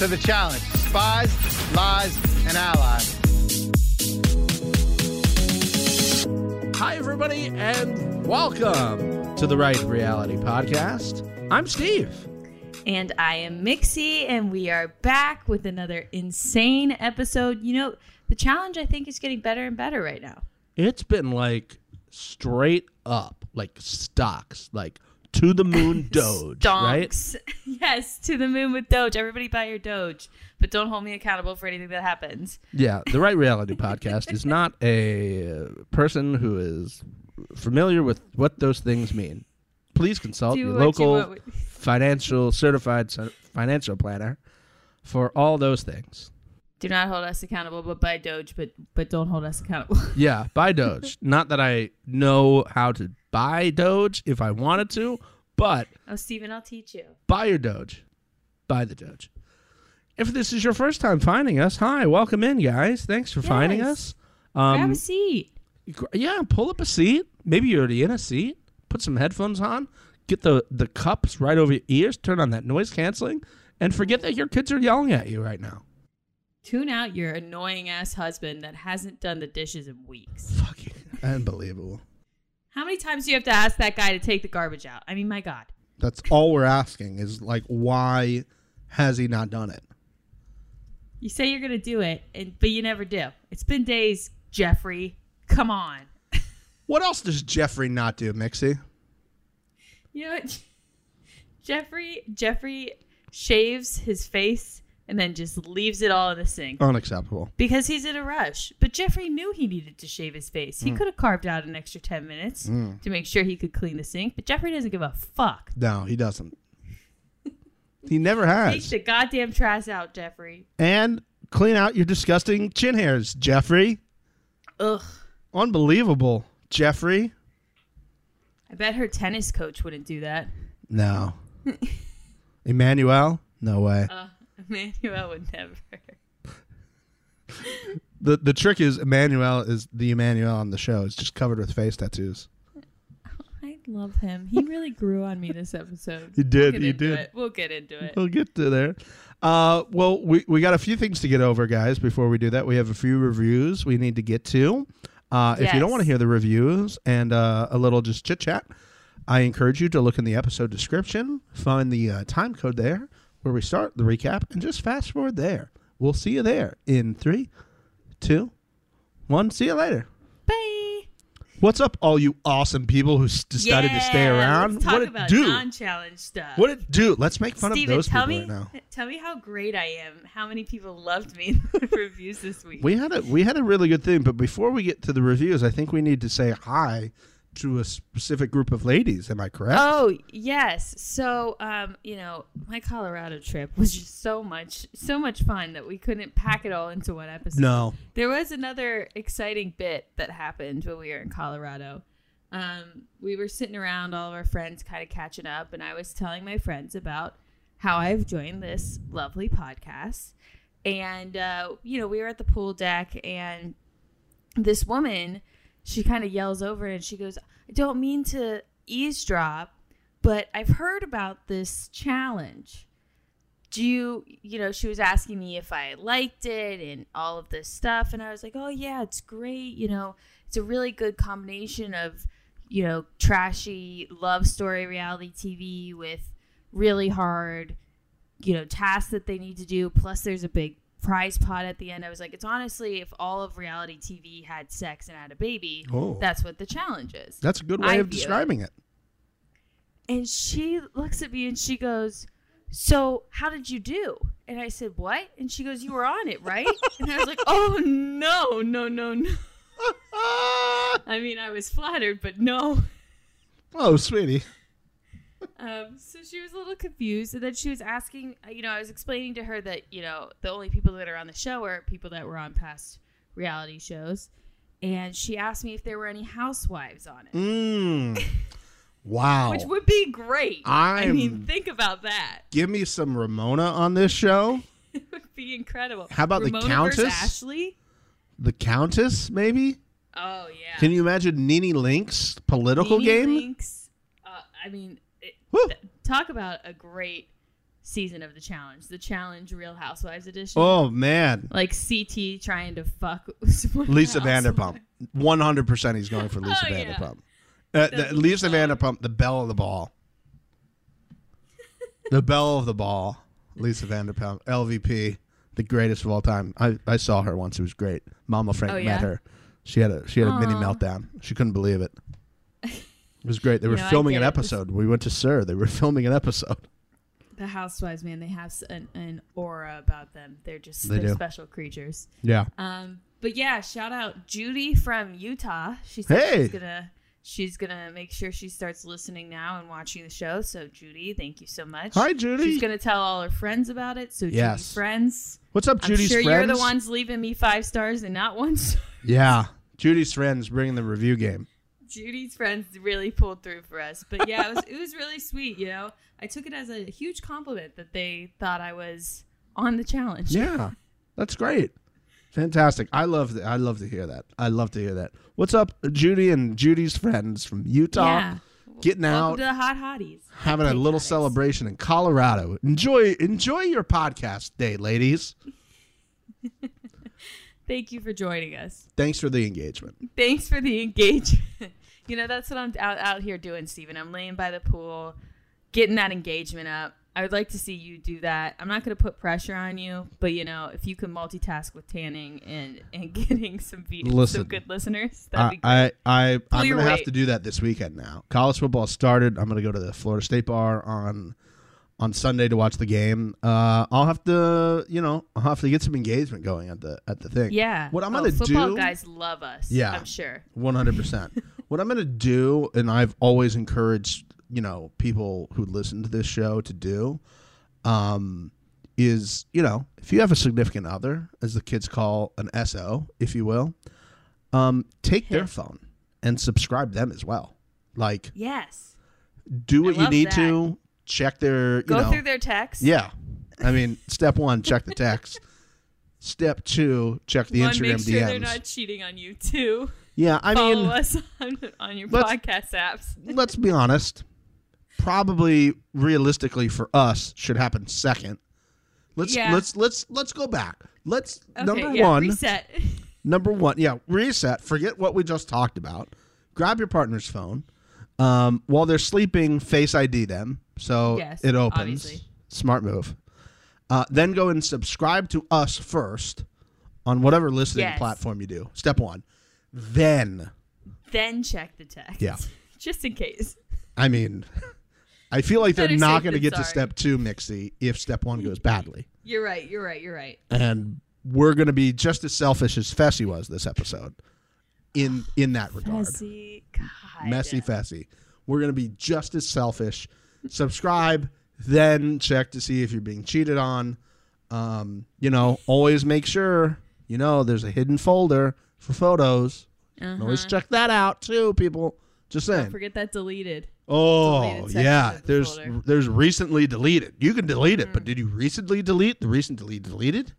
to The Challenge: Spies, Lies, and Allies. Hi, everybody, and welcome to the Right Reality Podcast. I'm Steve. And I am Mixie, and we are back with another insane episode. You know, The Challenge, I think, is getting better and better right now. It's been like straight up, like stocks, like to the moon Doge, right? Yes, to the moon with Doge. Everybody buy your Doge, but don't hold me accountable for anything that happens. Yeah, the Right Reality Podcast is not a person who is familiar with what those things mean. Please consult your local certified financial planner for all those things. Do not hold us accountable, but buy Doge, but don't hold us accountable. Yeah, buy Doge. Not that I know how to buy Doge if I wanted to, but... Oh, Steven, I'll teach you. Buy your Doge. Buy the Doge. If this is your first time finding us, hi, welcome in, guys. Thanks for finding us. Grab a seat. Yeah, pull up a seat. Maybe you're already in a seat. Put some headphones on. Get the cups right over your ears. Turn on that noise canceling. And forget that your kids are yelling at you right now. Tune out your annoying-ass husband that hasn't done the dishes in weeks. Fucking unbelievable. How many times do you have to ask that guy to take the garbage out? I mean, my God. That's all we're asking is, like, why has he not done it? You say you're going to do it, but you never do. It's been days, Jeffrey. Come on. What else does Jeffrey not do, Mixie? You know what? Jeffrey shaves his face and then just leaves it all in the sink. Unacceptable. Because he's in a rush. But Jeffrey knew he needed to shave his face. He could have carved out an extra 10 minutes to make sure he could clean the sink. But Jeffrey doesn't give a fuck. No, he doesn't. He never has. Take the goddamn trash out, Jeffrey. And clean out your disgusting chin hairs, Jeffrey. Ugh. Unbelievable, Jeffrey. I bet her tennis coach wouldn't do that. No. Emmanuel? No way. Emmanuel would never. The trick is Emmanuel is the Emmanuel on the show. It's just covered with face tattoos. I love him. He really grew on me this episode. He did. We'll get into it. We'll get to there. Well, we got a few things to get over, guys. Before we do that, we have a few reviews we need to get to. If you don't want to hear the reviews and a little just chit chat, I encourage you to look in the episode description, find the time code there, where we start the recap, and just fast forward there. We'll see you there in 3, 2, 1. See you later. Bye. What's up, all you awesome people who decided to stay around? Let's talk about non-challenge stuff. What it do? Let's make fun of those people right now. Tell me how great I am. How many people loved me in the reviews this week? We had a really good thing, but before we get to the reviews, I think we need to say hi to a specific group of ladies, am I correct? Oh, yes. So, you know, my Colorado trip was just so much fun that we couldn't pack it all into one episode. No. There was another exciting bit that happened when we were in Colorado. We were sitting around, all of our friends kind of catching up, and I was telling my friends about how I've joined this lovely podcast. And, you know, we were at the pool deck, and this woman... She kind of yells over and she goes, I don't mean to eavesdrop, but I've heard about this challenge. Do you know, she was asking me if I liked it and all of this stuff. And I was like, oh, yeah, it's great. You know, it's a really good combination of, you know, trashy love story reality TV with really hard, you know, tasks that they need to do. Plus, there's a big prize pot at the end. I was like, it's honestly, if all of reality TV had sex and had a baby, that's what the challenge is. That's a good way of describing it. And she looks at me and she goes, so how did you do? And I said, what? And she goes, you were on it, right? And I was like, oh, no. I mean, I was flattered, but no. Oh, sweetie. So she was a little confused, and then she was asking, you know, I was explaining to her that, you know, the only people that are on the show are people that were on past reality shows, and she asked me if there were any housewives on it. Wow. Which would be great. I mean, think about that. Give me some Ramona on this show. It would be incredible. How about Ramona, the Countess? Versus Ashley? The Countess, maybe? Oh, yeah. Can you imagine Nene Link's political game? Nene Link's, I mean... Talk about a great season of The Challenge Real Housewives edition. Oh, man. Like CT trying to fuck Lisa Vanderpump. 100% he's going for Lisa Vanderpump. Yeah. Lisa Vanderpump, the belle of the ball. The belle of the ball. Lisa Vanderpump, LVP, the greatest of all time. I saw her once. It was great. Mama Frank met her. She had a mini meltdown. She couldn't believe it. It was great. They were filming an episode. We went to Sir. They were filming an episode. The housewives, man, they have an aura about them. They're just they're special creatures. Yeah. But yeah, shout out Judy from Utah. She said she's gonna make sure she starts listening now and watching the show. So Judy, thank you so much. Hi, Judy. She's gonna tell all her friends about it. So Judy's friends. What's up, Judy's friends? You're the ones leaving me 5 stars and not 1 star. Yeah, Judy's friends bringing the review game. Judy's friends really pulled through for us, but yeah, it was really sweet. You know, I took it as a huge compliment that they thought I was on the challenge. Yeah, that's great. Fantastic. I love to hear that. I love to hear that. What's up, Judy and Judy's friends from Utah? Yeah. Getting out to the hot hotties. Having a little celebration in Colorado. Enjoy your podcast day, ladies. Thank you for joining us. Thanks for the engagement. You know, that's what I'm out here doing, Steven. I'm laying by the pool, getting that engagement up. I would like to see you do that. I'm not going to put pressure on you, but, you know, if you can multitask with tanning and getting some good listeners, that'd be great. I'm going to have to do that this weekend now. College football started. I'm going to go to the Florida State Bar on Sunday to watch the game. I'll have to get some engagement going at the thing. Yeah. What I'm going to do. Football guys love us. Yeah. I'm sure. 100%. What I'm going to do, and I've always encouraged people who listen to this show to do is, if you have a significant other, as the kids call an SO, if you will, take their phone and subscribe them as well. Like, yes, do what you need to check their, go through their text. Yeah. I mean, step one, check the text. Step two, check the Instagram DMs. Make sure they're not cheating on you too. Yeah. Follow us on your podcast apps. Let's be honest. Probably realistically for us should happen second. Let's go back. Let's number one reset. Reset. Forget what we just talked about. Grab your partner's phone. While they're sleeping, Face ID them so it opens. Obviously. Smart move. Then go and subscribe to us first on whatever listening platform you do. Step one. Then check the text. Yeah. Just in case. I mean, I feel like they're not going to get to step two, Mixie, if step one goes badly. You're right. And we're going to be just as selfish as Fessy was this episode in that regard. Fessy, God. Messy Fessy. We're going to be just as selfish. Subscribe, then check to see if you're being cheated on. Always make sure, there's a hidden folder for photos. Uh-huh. Always check that out too, people. Just saying. Don't forget that deleted. Oh, yeah. There's recently deleted. You can delete it, but did you recently delete the recently deleted?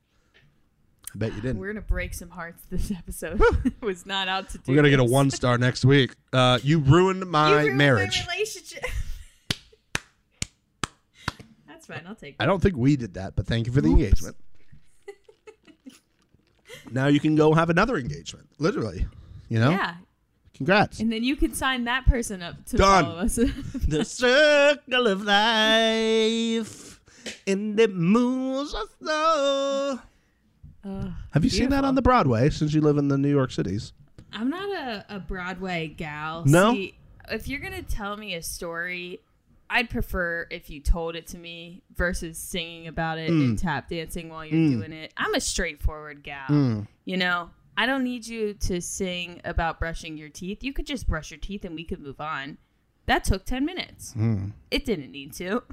I bet you didn't. We're going to break some hearts this episode. It was not out to do. We're going to get a 1-star next week. You ruined marriage. My relationship. That's fine. I'll take it. I don't think we did that, but thank you for the engagement. Now you can go have another engagement. Literally. Yeah. Congrats. And then you can sign that person up to follow us. The circle of life and it moves us slow. Have you seen that on the Broadway since you live in the New York cities? I'm not a Broadway gal. No? See, if you're going to tell me a story, I'd prefer if you told it to me versus singing about it and tap dancing while you're doing it. I'm a straightforward gal. I don't need you to sing about brushing your teeth. You could just brush your teeth and we could move on. That took 10 minutes. It didn't need to.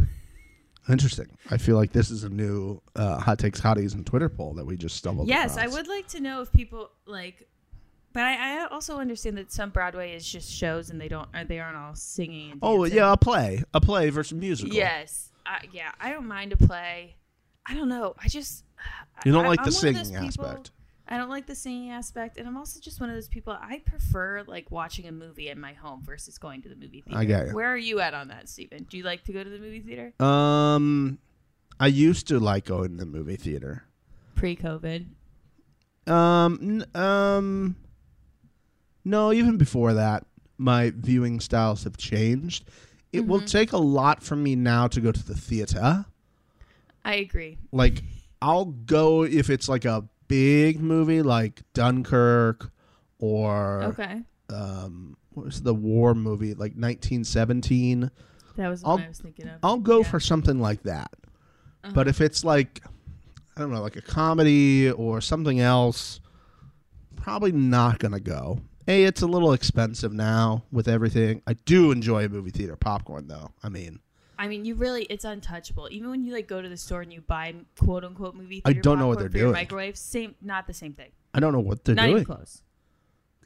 Interesting. I feel like this is a new Hot Takes Hotties and Twitter poll that we just stumbled across. Yes, I would like to know if people but I also understand that some Broadway is just shows and they aren't all singing and dancing. Oh, yeah, a play versus musical. Yes. I don't mind a play. I don't know. You don't like the singing aspect. I don't like the singing aspect, and I'm also just one of those people. I prefer watching a movie in my home versus going to the movie theater. I get you. Where are you at on that, Stephen? Do you like to go to the movie theater? I used to like going to the movie theater. Pre-COVID. No, even before that, my viewing styles have changed. It will take a lot for me now to go to the theater. I agree. Like, I'll go if it's like a big movie like Dunkirk or what was the war movie, like 1917? That was what I was thinking of. I'll go for something like that. But if it's like, I don't know, like a comedy or something else, probably not going to go. A, it's a little expensive now with everything. I do enjoy a movie theater popcorn, though. I mean, you really, it's untouchable. Even when you like go to the store and you buy quote unquote movie theater popcorn for your microwave, not the same thing. I don't know what they're doing. Not even close.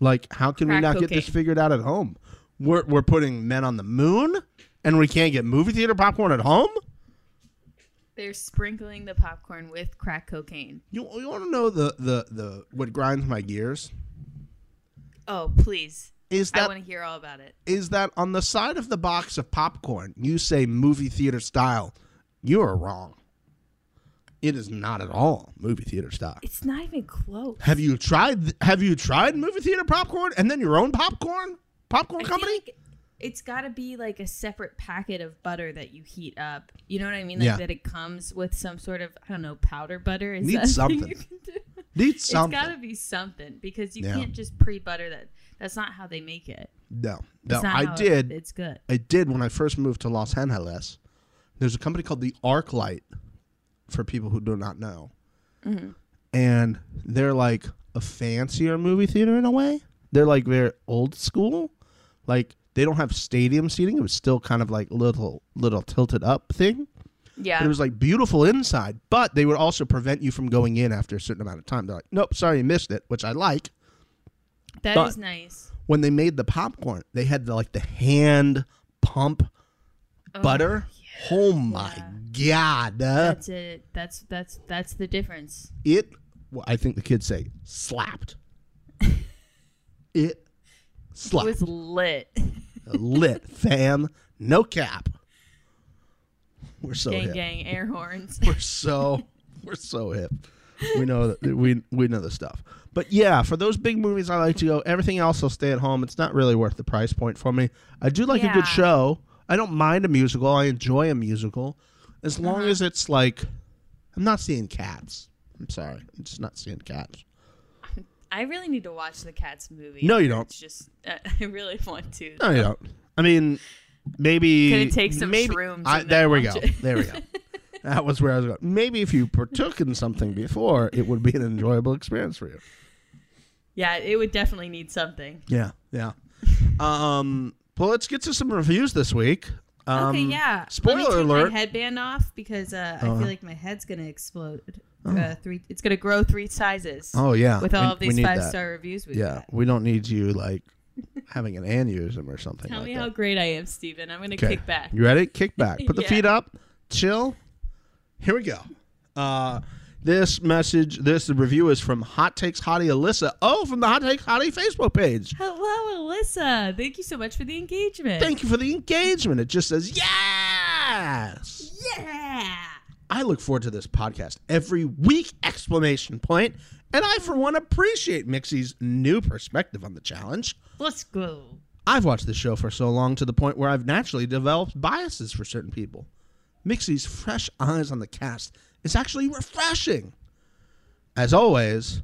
Like, how can we not get this figured out at home? We're putting men on the moon and we can't get movie theater popcorn at home? They're sprinkling the popcorn with crack cocaine. You want to know the what grinds my gears? Oh, please. I want to hear all about it. Is that on the side of the box of popcorn, you say movie theater style. You are wrong. It is not at all movie theater style. It's not even close. Have you tried movie theater popcorn and then your own popcorn company? It's got to be like a separate packet of butter that you heat up. You know what I mean? Like that it comes with some sort of, I don't know, powder butter. Needs something. Needs something. It's got to be something because you can't just pre-butter that. That's not how they make it. No, I did. It's good. I did when I first moved to Los Angeles. There's a company called the ArcLight for people who do not know. Mm-hmm. And they're like a fancier movie theater in a way. They're like very old school. Like, they don't have stadium seating. It was still kind of like little tilted up thing. Yeah. But it was like beautiful inside, but they would also prevent you from going in after a certain amount of time. They're like, nope, sorry you missed it, which I like. That is nice. When they made the popcorn, they had the hand pump butter. Yeah. Oh my God. That's it. That's the difference. I think the kids say slapped. It slapped. It was lit. Lit, fam. No cap. We're so hip. Gang, air horns. We're so hip. We know that we know the stuff. But yeah, for those big movies, I like to go. Everything else, I'll stay at home. It's not really worth the price point for me. I do like a good show. I don't mind a musical. I enjoy a musical, as long as it's like, I'm not seeing Cats. I'm sorry, I'm just not seeing Cats. I really need to watch the Cats movie. No, you don't. It's just I really want to. No, you don't. I mean, maybe. Could it take some shrooms? There we go. That was where I was going. Maybe if you partook in something before, it would be an enjoyable experience for you. Yeah, it would definitely need something. Yeah. Well, let's get to some reviews this week. Okay. Spoiler alert. Let me take my headband off because I feel like my head's going to explode. It's going to grow 3 sizes. Oh, yeah. With all of these 5-star reviews we've got. We don't need you, like, having an aneurysm or something. Tell me how great I am, Steven. I'm going to kick back. You ready? Kick back. Put the feet up. Chill. Here we go. This review is from Hot Takes Hottie Alyssa. Oh, from the Hot Takes Hottie Facebook page. Hello, Alyssa. Thank you so much for the engagement. Thank you for the engagement. It just says, yes! Yeah! I look forward to this podcast every week, !! And I, for one, appreciate Mixie's new perspective on the challenge. Let's go. I've watched the show for so long to the point where I've naturally developed biases for certain people. Mixie's fresh eyes on the cast is actually refreshing. As always,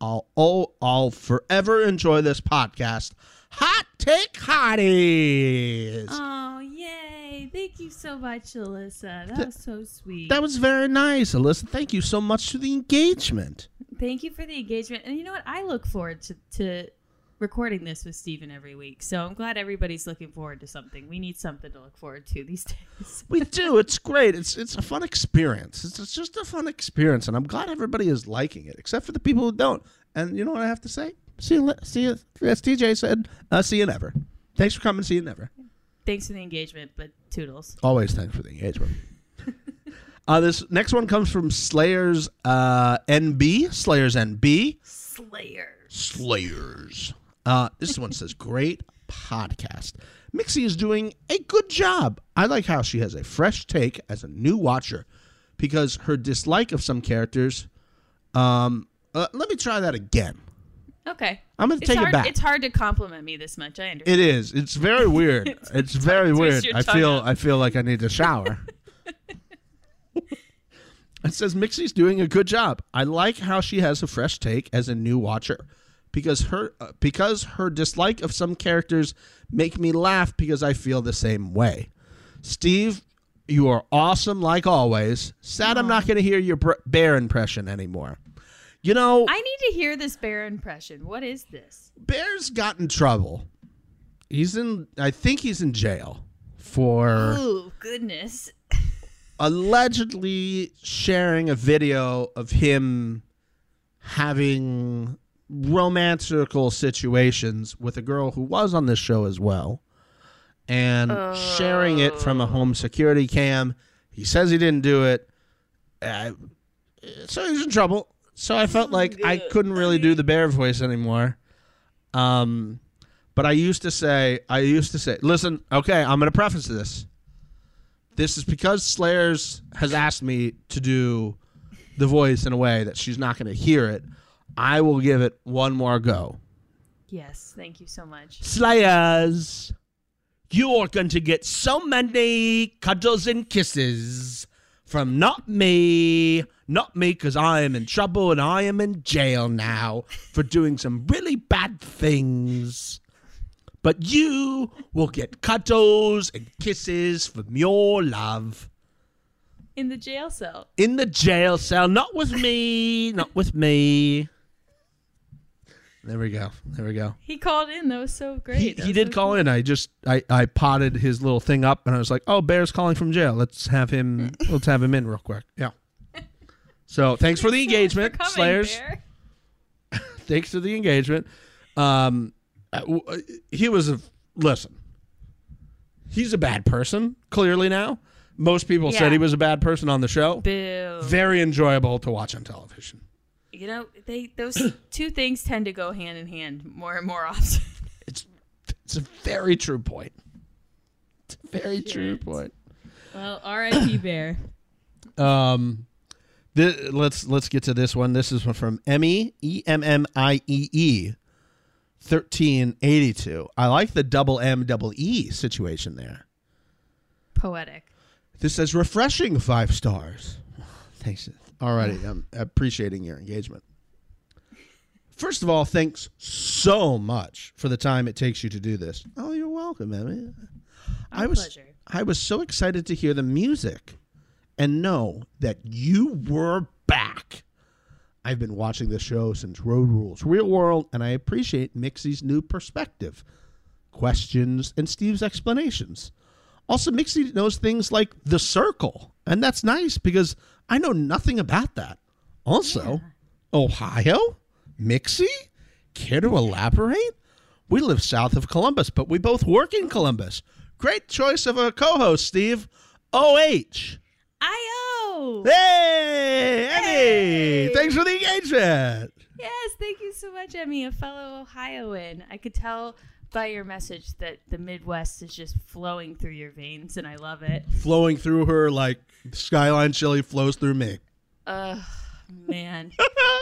I'll forever enjoy this podcast. Hot Take Hotties! Oh, yay! Thank you so much, Alyssa. That was so sweet. That was very nice, Alyssa. Thank you so much for the engagement. Thank you for the engagement. And you know what? I look forward to recording this with Steven every week. So I'm glad everybody's looking forward to something. We need something to look forward to these days. We do. It's great. It's a fun experience. It's just a fun experience. And I'm glad everybody is liking it, except for the people who don't. And you know what I have to say? See you. As TJ said, see you never. Thanks for coming. See you never. Thanks for the engagement, but toodles. Always thanks for the engagement. This next one comes from Slayers NB. Slayers NB. Slayers. This one says, great podcast. Mixie is doing a good job. I like how she has a fresh take as a new watcher. because her dislike of some characters. Let me try that again. Okay. I'm going to take it back. It's hard to compliment me this much. I understand. It is. It's very weird. It's very weird. I feel like I need to shower. It says Mixie's doing a good job. I like how she has a fresh take as a new watcher, because her dislike of some characters make me laugh because I feel the same way. Steve, you are awesome like always. Sad I'm not going to hear your bear impression anymore. You know, I need to hear this bear impression. What is this? Bear's got in trouble. I think he's in jail for. Oh, goodness. Allegedly sharing a video of him having romantical situations with a girl who was on this show as well, and sharing it from a home security cam. He says he didn't do it. So he's in trouble. So I felt like I couldn't really do the bear voice anymore. But I used to say, listen, okay, I'm going to preface this. This is because Slayers has asked me to do the voice in a way that she's not going to hear it. I will give it one more go. Yes, thank you so much. Slayers, you are going to get so many cuddles and kisses from not me, because I am in trouble and I am in jail now for doing some really bad things. But you will get cuddles and kisses from your love. In the jail cell. In the jail cell. Not with me. Not with me. There we go. He called in. That was so great. He did call in. I potted his little thing up and I was like, oh, Bear's calling from jail. Let's have him in real quick. Yeah. So thanks for the engagement, Slayers. Thanks for the engagement. Listen, he's a bad person, clearly now. Most people said he was a bad person on the show. Boo. Very enjoyable to watch on television. You know, those two things tend to go hand in hand more and more often. It's a very true point. It's a very true point. Well, R.I.P. Bear. Let's get to this one. This is from Emmy, E-M-M-I-E-E. 1382. I like the double M double E situation there. Poetic. This says refreshing 5 stars. Thanks. Alrighty, I'm appreciating your engagement. First of all, thanks so much for the time it takes you to do this. Oh, you're welcome, Emmy. Pleasure. I was so excited to hear the music and know that you were back. I've been watching the show since Road Rules Real World, and I appreciate Mixie's new perspective, questions, and Steve's explanations. Also, Mixie knows things like the circle, and that's nice because I know nothing about that. Also, Ohio? Mixie? Care to elaborate? We live south of Columbus, but we both work in Columbus. Great choice of a co-host, Steve. O-H. I-O. Hey, Emmy. Hey. Thanks for the engagement. Yes, thank you so much, Emmy, a fellow Ohioan. I could tell by your message that the Midwest is just flowing through your veins, and I love it. Flowing through her like Skyline chili flows through me. Man.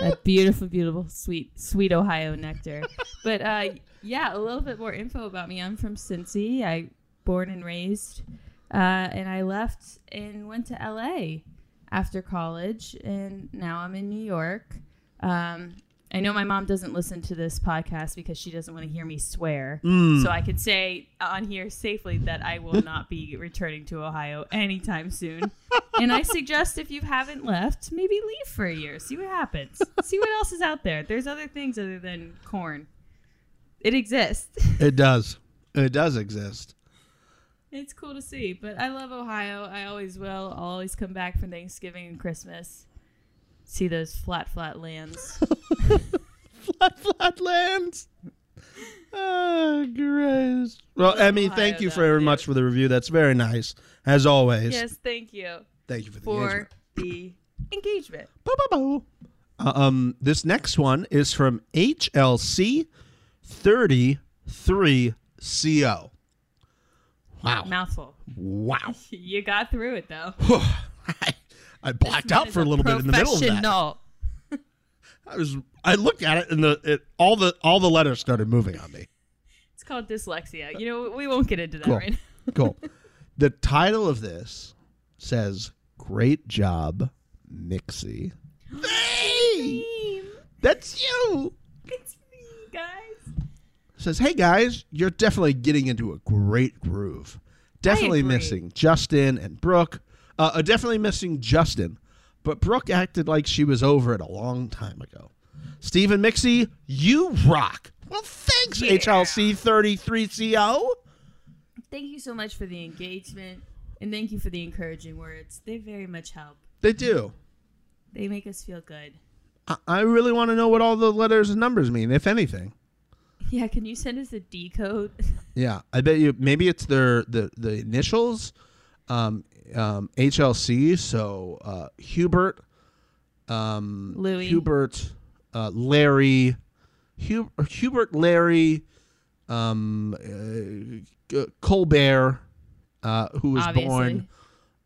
That beautiful, beautiful, sweet, sweet Ohio nectar. But, a little bit more info about me. I'm from Cincy. I born and raised... and I left and went to L.A. after college, and now I'm in New York. I know my mom doesn't listen to this podcast because she doesn't want to hear me swear. So I can say on here safely that I will not be returning to Ohio anytime soon. And I suggest if you haven't left, maybe leave for a year. See what happens. See what else is out there. There's other things other than corn. It exists. It does. It does exist. It's cool to see, but I love Ohio. I always will. I'll always come back for Thanksgiving and Christmas. See those flat, flat lands. Flat, flat lands. Oh, grace. Well, Emmy, thank you very much for the review. That's very nice, as always. Yes, thank you. Thank you for the engagement. This next one is from HLC 33CO. Wow. Mouthful. Wow. You got through it, though. I, I blacked out for a little bit in the middle of that. I looked at it and all the letters started moving on me. It's called dyslexia. You know, we won't get into that right now. Cool. The title of this says "Great Job, Mixie." Hey! That's you. It's me, guys. Says, "Hey guys, you're definitely getting into a great groove. Definitely missing Justin and Brooke. Definitely missing Justin, but Brooke acted like she was over it a long time ago. Steve and Mixie, you rock." Well, thanks, yeah. HLC33CO. Thank you so much for the engagement, and thank you for the encouraging words. They very much help. They do. They make us feel good. I really want to know what all the letters and numbers mean, if anything. Yeah, can you send us a decode? Yeah, I bet you maybe it's the initials. HLC, so Hubert, Louis. Hubert, Larry, Hubert, Larry, Colbert, who was obviously born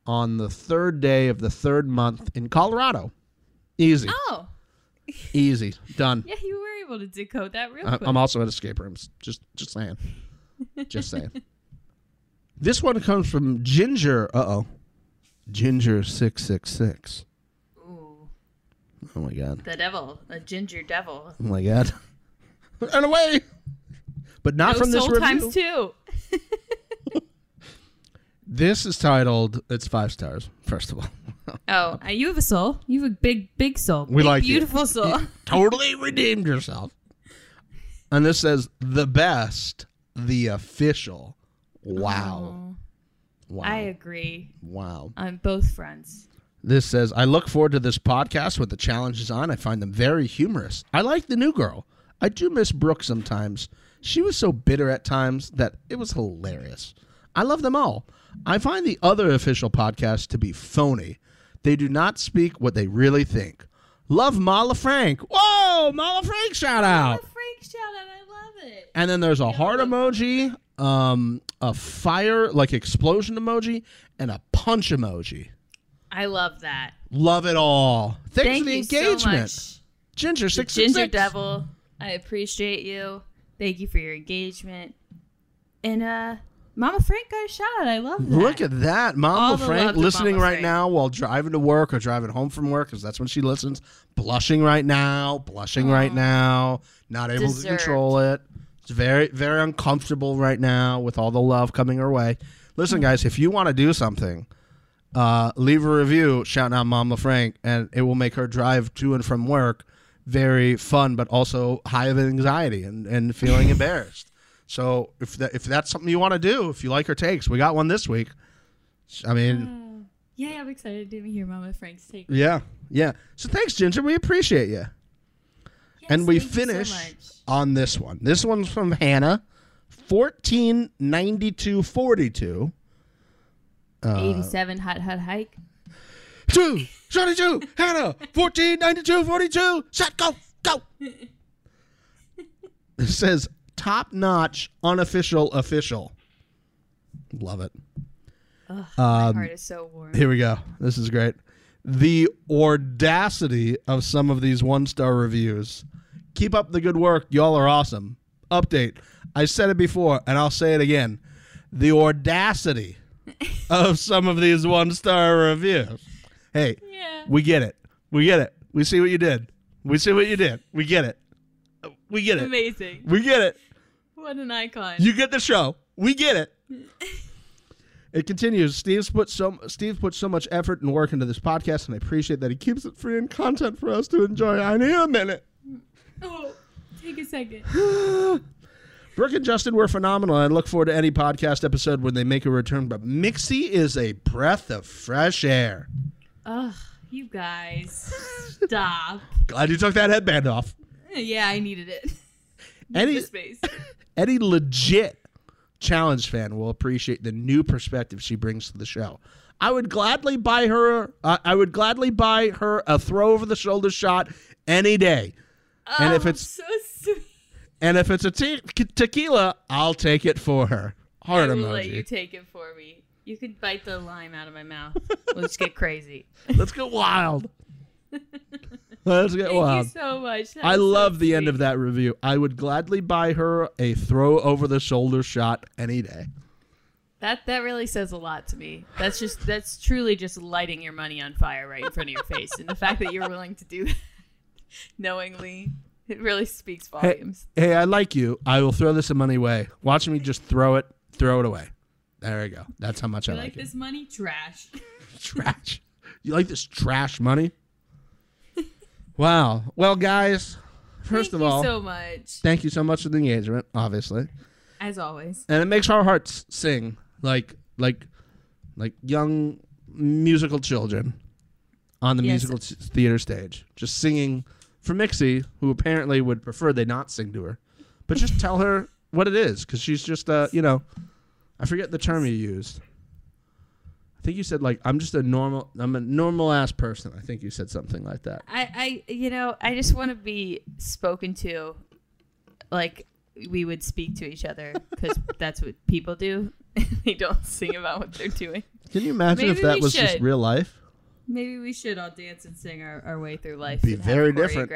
on the 3rd day of the 3rd month in Colorado. Easy. Oh. Easy. Done. Yeah, you were able to decode that real quick. I'm also at escape rooms. Just saying. Just saying. This one comes from Ginger. Uh-oh. Ginger 666. Ooh. Oh, my God. The devil. A ginger devil. Oh, my God. And away. But not from this review. Times two. This is titled, it's 5 stars, first of all. Oh, you have a soul. You have a big soul. We like you. Beautiful soul. You totally redeemed yourself. And this says, the best, the official. Wow. Oh, wow. I agree. Wow. On both fronts. This says, I look forward to this podcast with the challenges on. I find them very humorous. I like the new girl. I do miss Brooke sometimes. She was so bitter at times that it was hilarious. I love them all. I find the other official podcasts to be phony. They do not speak what they really think. Love Mama Frank. Whoa, Mama Frank shout out. Mama Frank shout out. I love it. And then there's a heart emoji. A fire, like explosion emoji, and a punch emoji. I love that. Love it all. Thanks for the engagement. So much. Ginger 666. Ginger Devil, I appreciate you. Thank you for your engagement. And Mama Frank got a shout out. I love that. Look at that. Mama Frank listening right now while driving to work or driving home from work, because that's when she listens. Blushing right now. Blushing right now. Not able to control it. It's very, very uncomfortable right now with all the love coming her way. Listen, guys, if you want to do something, leave a review, shout out Mama Frank, and it will make her drive to and from work very fun, but also high of anxiety and feeling embarrassed. So if that's something you want to do, if you like her takes, we got one this week. I mean, yeah, I'm excited to hear Mama Frank's take. Yeah, yeah. So thanks, Ginger. We appreciate you. And we finish on this one. This one's from Hannah, 149242. 87 hot hike. 2 22 Hannah 149242. Shot go. It says top notch unofficial official. Love it. Ugh, my heart is so warm. Here we go. This is great. The audacity of some of these 1-star reviews. Keep up the good work. Y'all are awesome. Update. I said it before, and I'll say it again. The audacity of some of these 1-star reviews. Hey, yeah. We get it. We get it. We see what you did. We see what you did. We get it. We get it. Amazing. We get it. What an icon. You get the show. We get it. It continues. Steve put so much effort and work into this podcast, and I appreciate that he keeps it free and content for us to enjoy. I need a minute. Oh, take a second. Brooke and Justin were phenomenal. I look forward to any podcast episode when they make a return, but Mixie is a breath of fresh air. Ugh, you guys. Stop. Glad you took that headband off. Yeah, I needed it. Any legit challenge fan will appreciate the new perspective she brings to the show. I would gladly buy her a throw over the shoulder shot any day. Oh, and if it's so sweet. And if it's a tequila, I'll take it for her. Heart emoji. Let you take it for me. You could bite the lime out of my mouth. Let's get crazy. Let's get wild. Let's get wild. Thank you so much. That I love so the end of that review. I would gladly buy her a throw over the shoulder shot any day. That really says a lot to me. That's truly just lighting your money on fire right in front of your face. And the fact that you're willing to do that knowingly, it really speaks volumes. Hey, I like you. I will throw this money away. Watch me just throw it away. There we go. That's how much I like it. You like this money? Trash. Trash. You like this trash money? Wow. Well, guys, first of all, thank you so much. Thank you so much for the engagement, obviously. As always. And it makes our hearts sing like young musical children on the musical theater stage. Just singing for Mixie, who apparently would prefer they not sing to her. But just tell her what it is, because she's just, I forget the term you used. I think you said I'm a normal ass person. I think you said something like that. I just want to be spoken to like we would speak to each other, because that's what people do. They don't sing about what they're doing. Can you imagine if that was just real life? Maybe we should all dance and sing our way through life. Be very different.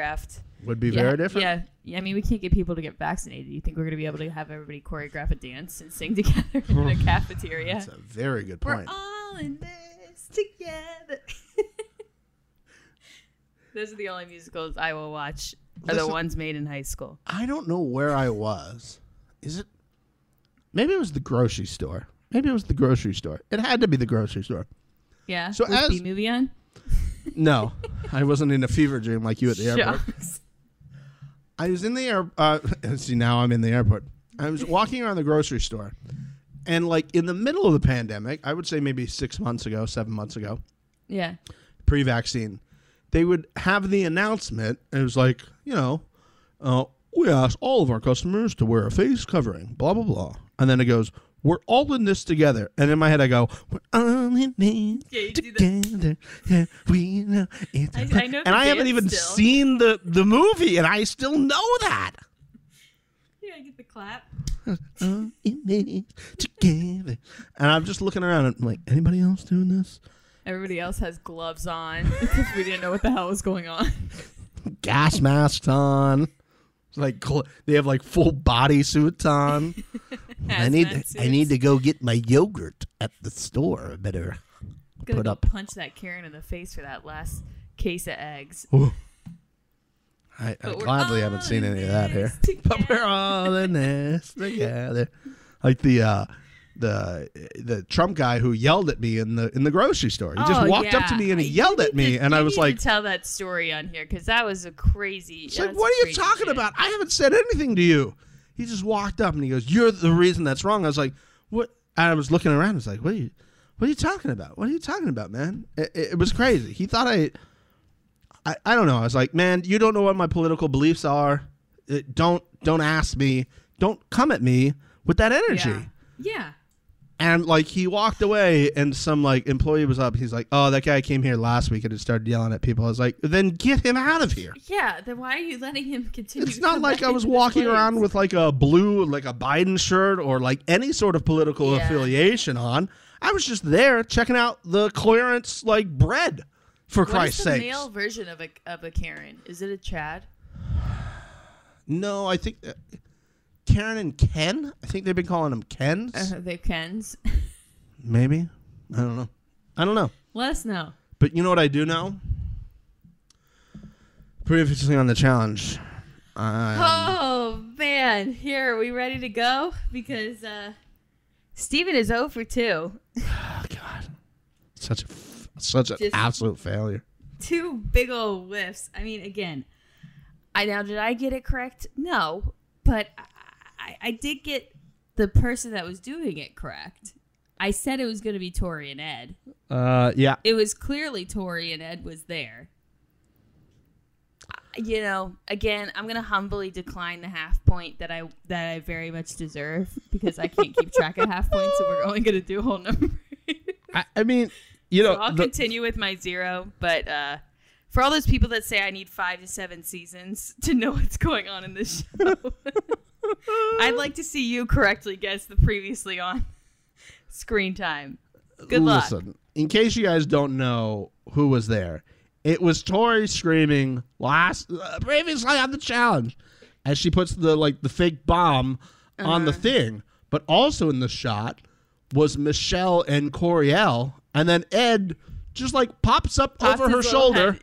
Would be very different. Yeah. Yeah, I mean, we can't get people to get vaccinated. You think we're going to be able to have everybody choreograph a dance and sing together in a cafeteria? That's a very good point. We're all in this together. Those are the only musicals I will watch. Listen, are the ones made in high school. I don't know where I was. Is it? Maybe it was the grocery store. It had to be the grocery store. Yeah. So was the movie on? No, I wasn't in a fever dream like you at the airport. I was in the airport. See, now I'm in the airport. I was walking around the grocery store, and like in the middle of the pandemic, I would say maybe 7 months ago. Yeah. Pre-vaccine, they would have the announcement. And it was like, we asked all of our customers to wear a face covering, blah, blah, blah. And then it goes, we're all in this together. And in my head, I go, we're all in this together. Yeah, we know it's I haven't even seen the movie, and I still know that. Yeah, I get the clap. All in this together. And I'm just looking around, and I'm like, anybody else doing this? Everybody else has gloves on because we didn't know what the hell was going on. Gas masks on. Like they have like full body suits on. I need to go get my yogurt at the store. I better put up. Punch that Karen in the face for that last case of eggs. Ooh. I gladly haven't seen any of that here. Together. But we're all in this together. Like the Trump guy who yelled at me in the grocery store. He just walked up to me and he yelled at me, and I was like, "Tell that story on here because that was a crazy." It's like, what are you talking about? I haven't said anything to you. He just walked up and he goes, "You're the reason that's wrong." I was like, "What?" And I was looking around. I was like, "What are you talking about? What are you talking about, man?" It was crazy. He thought I don't know. I was like, "Man, you don't know what my political beliefs are. Don't ask me. Don't come at me with that energy." Yeah. And like he walked away, and some like employee was up. He's like, "Oh, that guy came here last week and just started yelling at people." I was like, "Then get him out of here." Yeah. Then why are you letting him continue? It's not like I was walking around with like a blue, like a Biden shirt or like any sort of political affiliation on. I was just there checking out the clearance like bread. For Christ's sake. What is the male version of a Karen? Is it a Chad? No, I think. Karen and Ken? I think they've been calling them Kens. They're Kens. Maybe. I don't know. Let us know. But you know what I do know? Previously on The Challenge. Oh, man. Here, are we ready to go? Because Steven is 0 for 2. Oh, God. Such an absolute failure. 2 big old whiffs. I mean, again, did I get it correct? No. But I did get the person that was doing it correct. I said it was going to be Tori and Ed. Yeah. It was clearly Tori and Ed was there. Again, I'm going to humbly decline the half point that I very much deserve because I can't keep track of half points, so we're only going to do whole numbers. I mean, so I'll continue with my 0, but for all those people that say I need 5 to 7 seasons to know what's going on in this show, I'd like to see you correctly guess the previously on screen time. Good luck. Listen, in case you guys don't know who was there, it was Tori screaming previously on The Challenge, as she puts the fake bomb on the thing. But also in the shot was Michelle and Coriel, and then Ed just pops up over her shoulder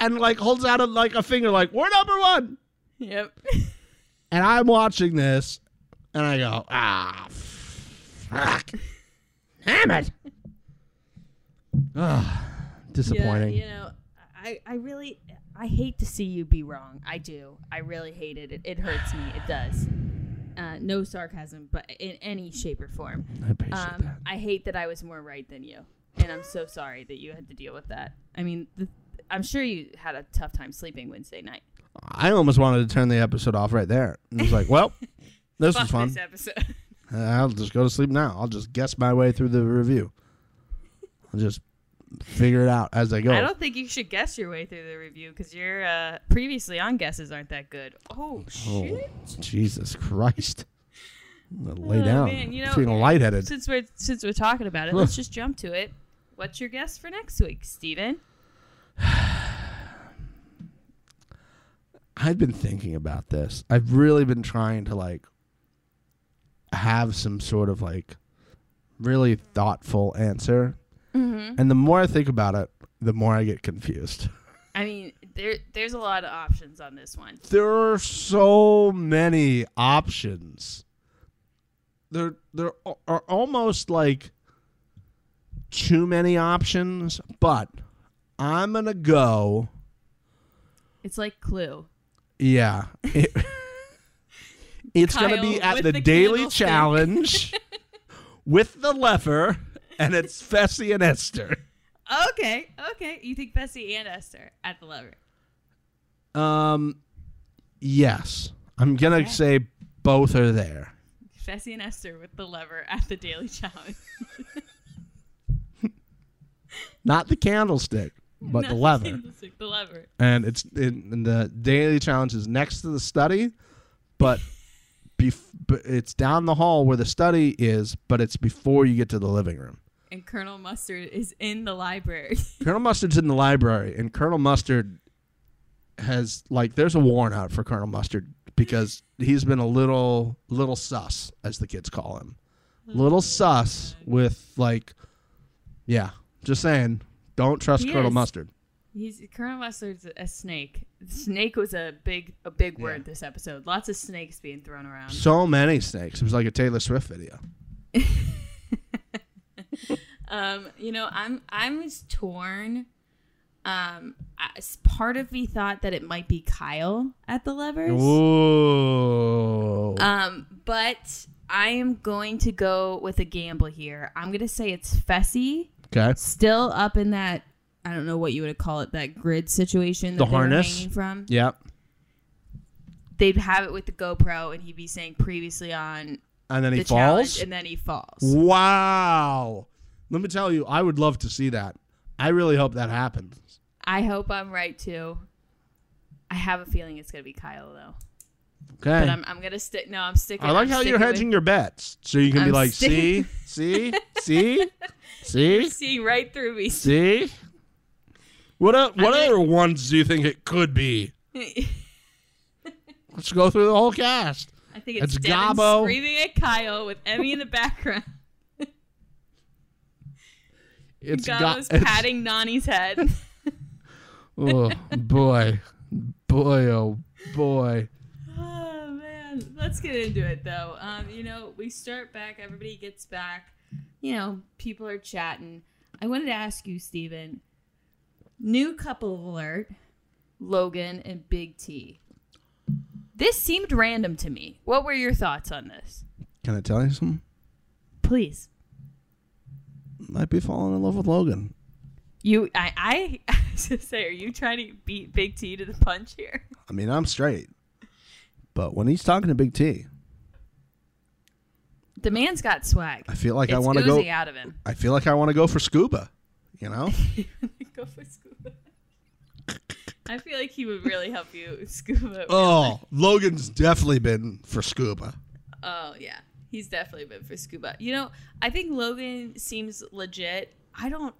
and holds out a finger we're number one. Yep. And I'm watching this and I go, fuck. Damn it. Disappointing. Yeah, I hate to see you be wrong. I do. I really hate it. It hurts me. It does. No sarcasm, but in any shape or form. I appreciate that. I hate that I was more right than you. And I'm so sorry that you had to deal with that. I mean, I'm sure you had a tough time sleeping Wednesday night. I almost wanted to turn the episode off right there. And I was like, well, this was fun. This episode. I'll just go to sleep now. I'll just guess my way through the review. I'll just figure it out as I go. I don't think you should guess your way through the review because your previously on guesses aren't that good. Oh, shit. Jesus Christ. I'm gonna lay down. Man, feeling lightheaded. Since we're talking about it, let's just jump to it. What's your guess for next week, Steven? I've been thinking about this. I've really been trying to have some sort of really thoughtful answer. Mm-hmm. And the more I think about it, the more I get confused. I mean, there's a lot of options on this one. There are so many options. There are almost too many options, but I'm going to go. It's like Clue. Yeah. It's going to be at the Daily Challenge with the lever, and it's Fessy and Esther. Okay. You think Fessy and Esther at the lever? Yes. I'm going to say both are there. Fessy and Esther with the lever at the Daily Challenge. Not the candlestick, but the lever. And it's in the Daily Challenge is next to the study, but it's down the hall where the study is, but it's before you get to the living room. And Colonel Mustard is in the library. Colonel Mustard's in the library, and Colonel Mustard has there's a warrant out for Colonel Mustard because he's been a little sus, as the kids call him. Little sus with yeah. Just saying, don't trust Colonel Mustard. Colonel Mustard's a snake. Snake was a big word this episode. Lots of snakes being thrown around. So many snakes. It was like a Taylor Swift video. I was torn. Part of me thought that it might be Kyle at the levers. Ooh. But I am going to go with a gamble here. I'm going to say it's Fessy. Okay. Still up in that, I don't know what you would call it, that grid situation. The harness. Hanging from. Yep. They'd have it with the GoPro, and he'd be saying previously on. And then he falls. And then he falls. Wow. Let me tell you, I would love to see that. I really hope that happens. I hope I'm right too. I have a feeling it's gonna be Kyle though. Okay. But I'm gonna stick. No, I'm sticking. I like how you're hedging your bets, so you can be like, see. You're seeing right through me. See. What other ones do you think it could be? Let's go through the whole cast. I think it's Devin Gabo screaming at Kyle with Emmy in the background. It's Gabo's patting Nani's head. Oh boy! Oh boy! Oh man! Let's get into it though. We start back. Everybody gets back. People are chatting. I wanted to ask you, Steven, new couple alert: Logan and Big T. This seemed random to me. What were your thoughts on this? Can I tell you something? Please. Might be falling in love with Logan. I was going to say, are you trying to beat Big T to the punch here? I mean, I'm straight. But when he's talking to Big T. The man's got swag. I feel like I want to go out of him. I feel like I want to go for scuba, Go for scuba. I feel like he would really help you scuba. Oh, Logan's definitely been for scuba. Oh, yeah. He's definitely been for scuba. You know, I think Logan seems legit. I don't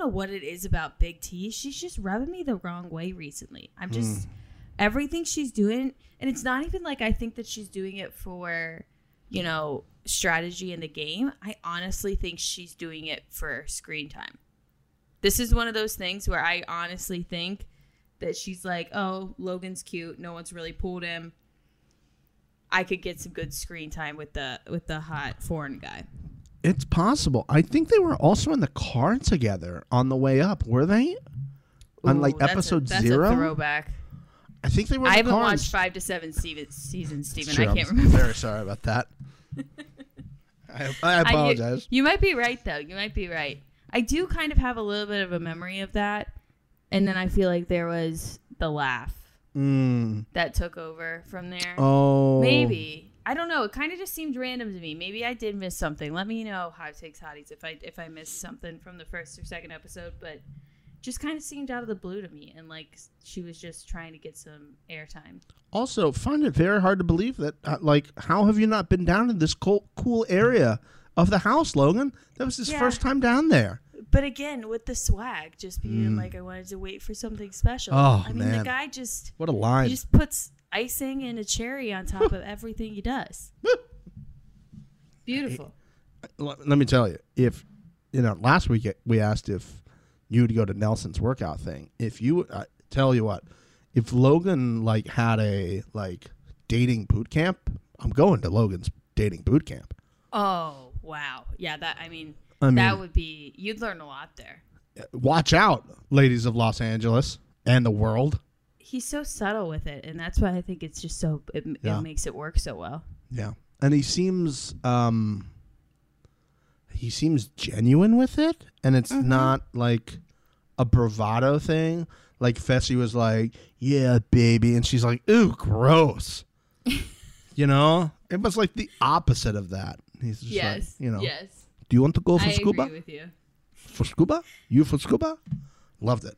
know what it is about Big T. She's just rubbing me the wrong way recently. I'm just everything she's doing, and it's not even like I think that she's doing it for, you know, strategy in the game. I honestly think she's doing it for screen time. This is one of those things where I honestly think that she's like, oh, Logan's cute. No one's really pulled him. I could get some good screen time with the hot foreign guy. It's possible. I think they were also in the car together on the way up, were they? Ooh, on like episode zero? That's a throwback. I think they were in the car. I haven't watched 5 to 7 seasons, Steven. Sure, I can't remember. I'm very sorry about that. I apologize. You might be right, though. You might be right. I do kind of have a little bit of a memory of that. And then I feel like there was the laugh that took over from there. Oh. Maybe. I don't know. It kind of just seemed random to me. Maybe I did miss something. Let me know, Hot Takes Hotties, if I missed something from the first or second episode. But just kind of seemed out of the blue to me. And like she was just trying to get some airtime. Also, find it very hard to believe that, like, how have you not been down in this cool area of the house, Logan? That was his first time down there. But again, with the swag, just being like, I wanted to wait for something special. Oh, I mean, man. The guy just... What a line. He just puts icing and a cherry on top of everything he does. Beautiful. Let me tell you, if, you know, last week we asked if you would go to Nelson's workout thing. If you... tell you what, if Logan, like, had a, like, dating boot camp, I'm going to Logan's dating boot camp. Oh, wow. Yeah, that, I mean, that would be, you'd learn a lot there. Watch out, ladies of Los Angeles and the world. He's so subtle with it, and that's why I think it's just so, it makes it work so well. Yeah, and he seems genuine with it, and it's not like a bravado thing. Like Fessy was like, yeah, baby, and she's like, ooh, gross. You know? It was like the opposite of that. He's just like, you know. Yes. Do you want to go for scuba? I agree with you. For scuba? You for scuba? Loved it.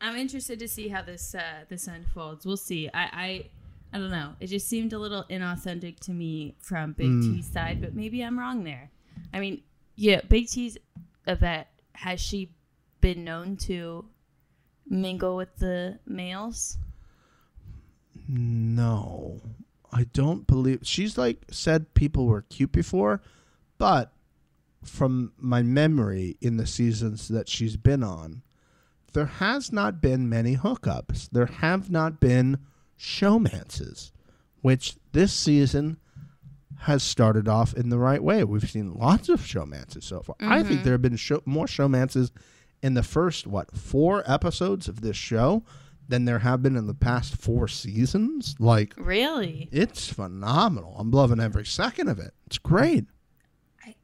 I'm interested to see how this unfolds. We'll see. I don't know. It just seemed a little inauthentic to me from Big T's side, but maybe I'm wrong there. I mean, yeah, Big T's a vet. Has she been known to mingle with the males? No. I don't believe... She's, like, said people were cute before, but... From my memory in the seasons that she's been on, there has not been many hookups. There have not been showmances, which this season has started off in the right way. We've seen lots of showmances so far. I think there have been more showmances in the first, 4 episodes of this show than there have been in the past 4 seasons. Like, really? It's phenomenal. I'm loving every second of it. It's great.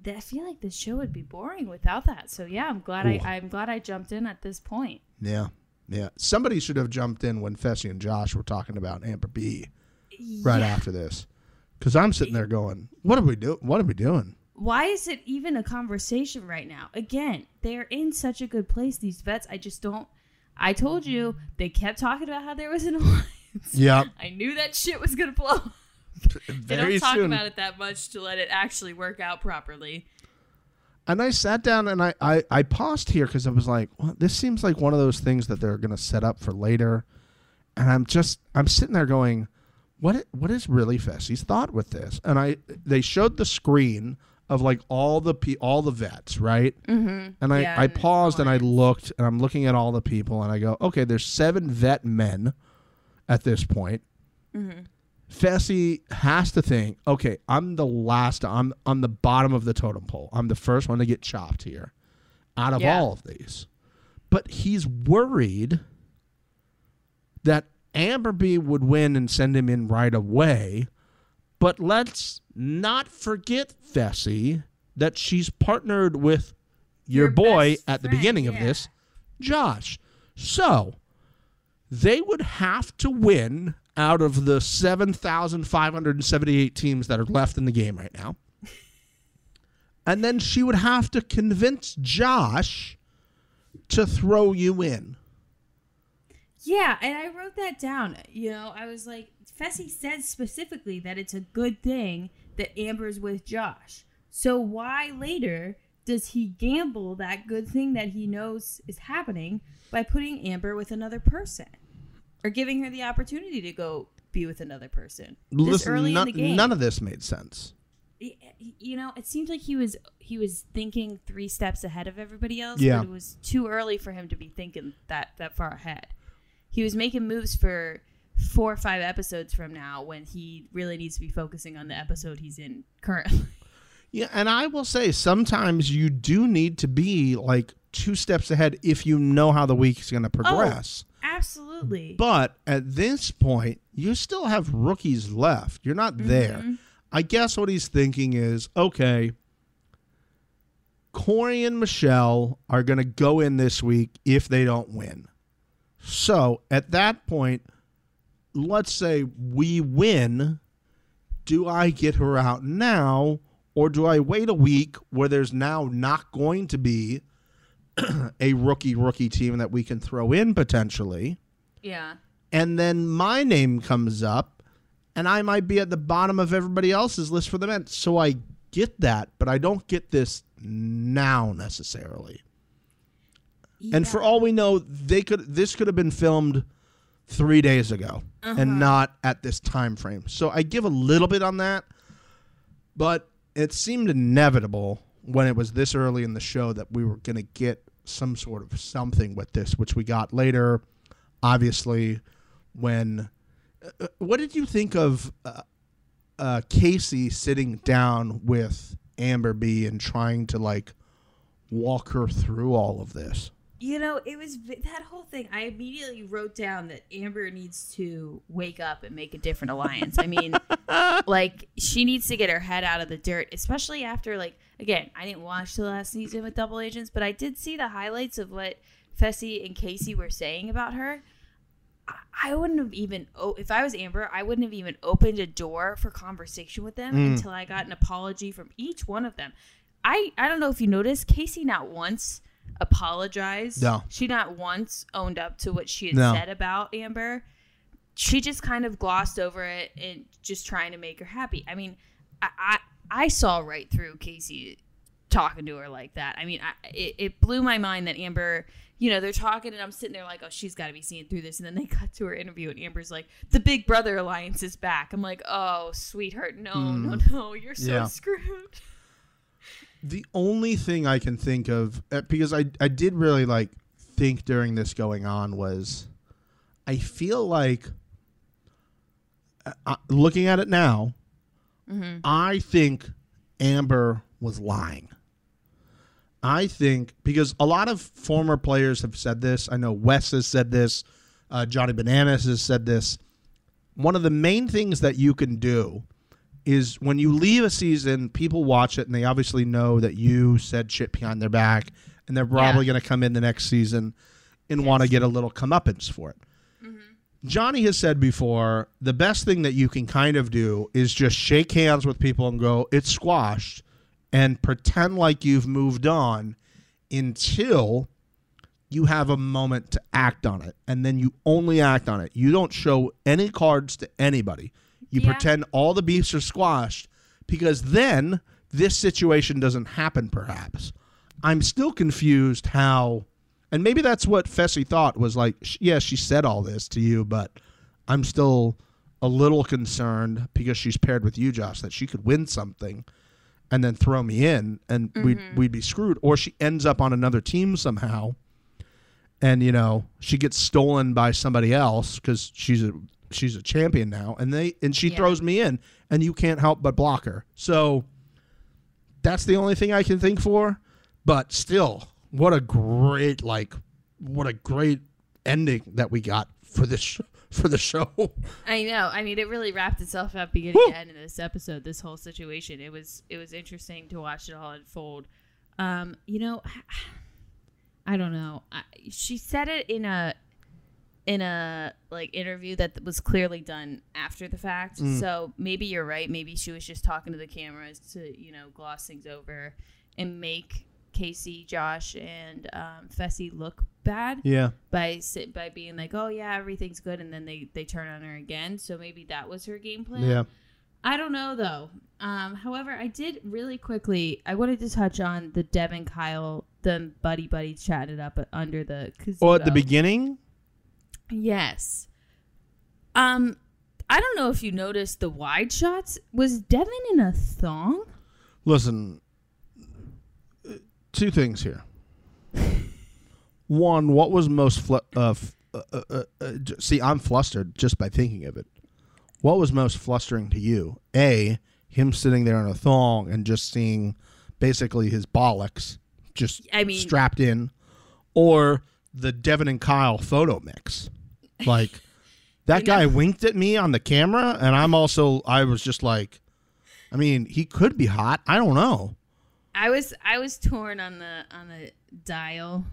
I feel like this show would be boring without that. So yeah, I'm glad I jumped in at this point. Yeah, yeah. Somebody should have jumped in when Fessy and Josh were talking about Amber B right after this, because I'm sitting there going, "What are we doing? What are we doing? Why is it even a conversation right now?" Again, they're in such a good place. These vets, I just don't. I told you they kept talking about how there was an alliance. Yeah, I knew that shit was gonna blow. They don't talk about it that much to let it actually work out properly. And I sat down and I paused here because I was like, well, this seems like one of those things that they're going to set up for later. And I'm sitting there going, what is really Fessy's thought with this? And they showed the screen of like all the vets, right? Mm-hmm. And I paused and I looked and I'm looking at all the people and I go, okay, there's 7 vet men at this point. Mm-hmm. Fessy has to think, okay, I'm the last. I'm on the bottom of the totem pole. I'm the first one to get chopped here out of all of these. But he's worried that Amber B would win and send him in right away. But let's not forget, Fessy, that she's partnered with your boy at the beginning of this, Josh. So they would have to win out of the 7,578 teams that are left in the game right now. And then she would have to convince Josh to throw you in. Yeah, and I wrote that down. You know, I was like, Fessy said specifically that it's a good thing that Amber's with Josh. So why later does he gamble that good thing that he knows is happening by putting Amber with another person or giving her the opportunity to go be with another person? Listen, early in the game, none of this made sense. You know, it seems like he was thinking three steps ahead of everybody else. Yeah. But it was too early for him to be thinking that far ahead. He was making moves for 4 or 5 episodes from now when he really needs to be focusing on the episode he's in currently. Yeah, and I will say sometimes you do need to be like 2 steps ahead if you know how the week is going to progress. Oh, absolutely. But at this point, you still have rookies left. You're not there. I guess what he's thinking is, okay, Corey and Michelle are going to go in this week if they don't win. So at that point, let's say we win. Do I get her out now, or do I wait a week where there's now not going to be a rookie team that we can throw in potentially? Yeah. And then my name comes up. And I might be at the bottom of everybody else's list for the men. So I get that, but I don't get this now necessarily. Yeah. And for all we know, this could have been filmed 3 days ago and not at this time frame. So I give a little bit on that, but it seemed inevitable when it was this early in the show that we were going to get some sort of something with this, which we got later, obviously, when... What did you think of Casey sitting down with Amber B and trying to like walk her through all of this? You know, it was that whole thing. I immediately wrote down that Amber needs to wake up and make a different alliance. I mean, like she needs to get her head out of the dirt, especially after like, again, I didn't watch the last season with Double Agents, but I did see the highlights of what Fessy and Casey were saying about her. I wouldn't have even, if I was Amber, I wouldn't have even opened a door for conversation with them until I got an apology from each one of them. I don't know if you noticed, Casey not once apologized. No. She not once owned up to what she had said about Amber. She just kind of glossed over it and just trying to make her happy. I mean, I saw right through Casey talking to her like that. I mean, it blew my mind that Amber... You know, they're talking and I'm sitting there like, oh, she's got to be seeing through this. And then they cut to her interview and Amber's like, the Big Brother Alliance is back. I'm like, oh, sweetheart, no, you're so screwed. The only thing I can think of, because I did really like think during this going on was, I feel like, looking at it now, I think Amber was lying. I think, because a lot of former players have said this. I know Wes has said this. Johnny Bananas has said this. One of the main things that you can do is when you leave a season, people watch it, and they obviously know that you said shit behind their back, and they're probably going to come in the next season and want to get a little comeuppance for it. Johnny has said before, the best thing that you can kind of do is just shake hands with people and go, it's squashed, and pretend like you've moved on until you have a moment to act on it. And then you only act on it. You don't show any cards to anybody. You pretend all the beefs are squashed because then this situation doesn't happen, perhaps. I'm still confused how, and maybe that's what Fessy thought was like, yeah, she said all this to you, but I'm still a little concerned because she's paired with you, Josh, that she could win something and then throw me in, and we'd be screwed. Or she ends up on another team somehow, and, you know, she gets stolen by somebody else because she's a champion now, and she throws me in, and you can't help but block her. So that's the only thing I can think for. But still, what a great ending that we got for this show. For the show. I know. I mean, it really wrapped itself up beginning to end in this episode, this whole situation. It was interesting to watch it all unfold. You know, I don't know. She said it in a like interview that was clearly done after the fact. So maybe you're right. Maybe she was just talking to the cameras to, you know, gloss things over and make Casey, Josh, and Fessy look bad by being like, oh yeah, everything's good, and then they turn on her again. So maybe that was her game plan. I don't know, though. However, I did really quickly, I wanted to touch on the Devin Kyle, the buddy chatted up under the gazebo. Oh, at the beginning? Yes. I don't know if you noticed the wide shots. Was Devin in a thong? Listen, two things here. One, what was most... see, I'm flustered just by thinking of it. What was most flustering to you? A, him sitting there in a thong and just seeing basically his bollocks just strapped in, or the Devin and Kyle photo mix. Like, that guy winked at me on the camera, and I was just like, I mean, he could be hot. I don't know. I was torn on the dial.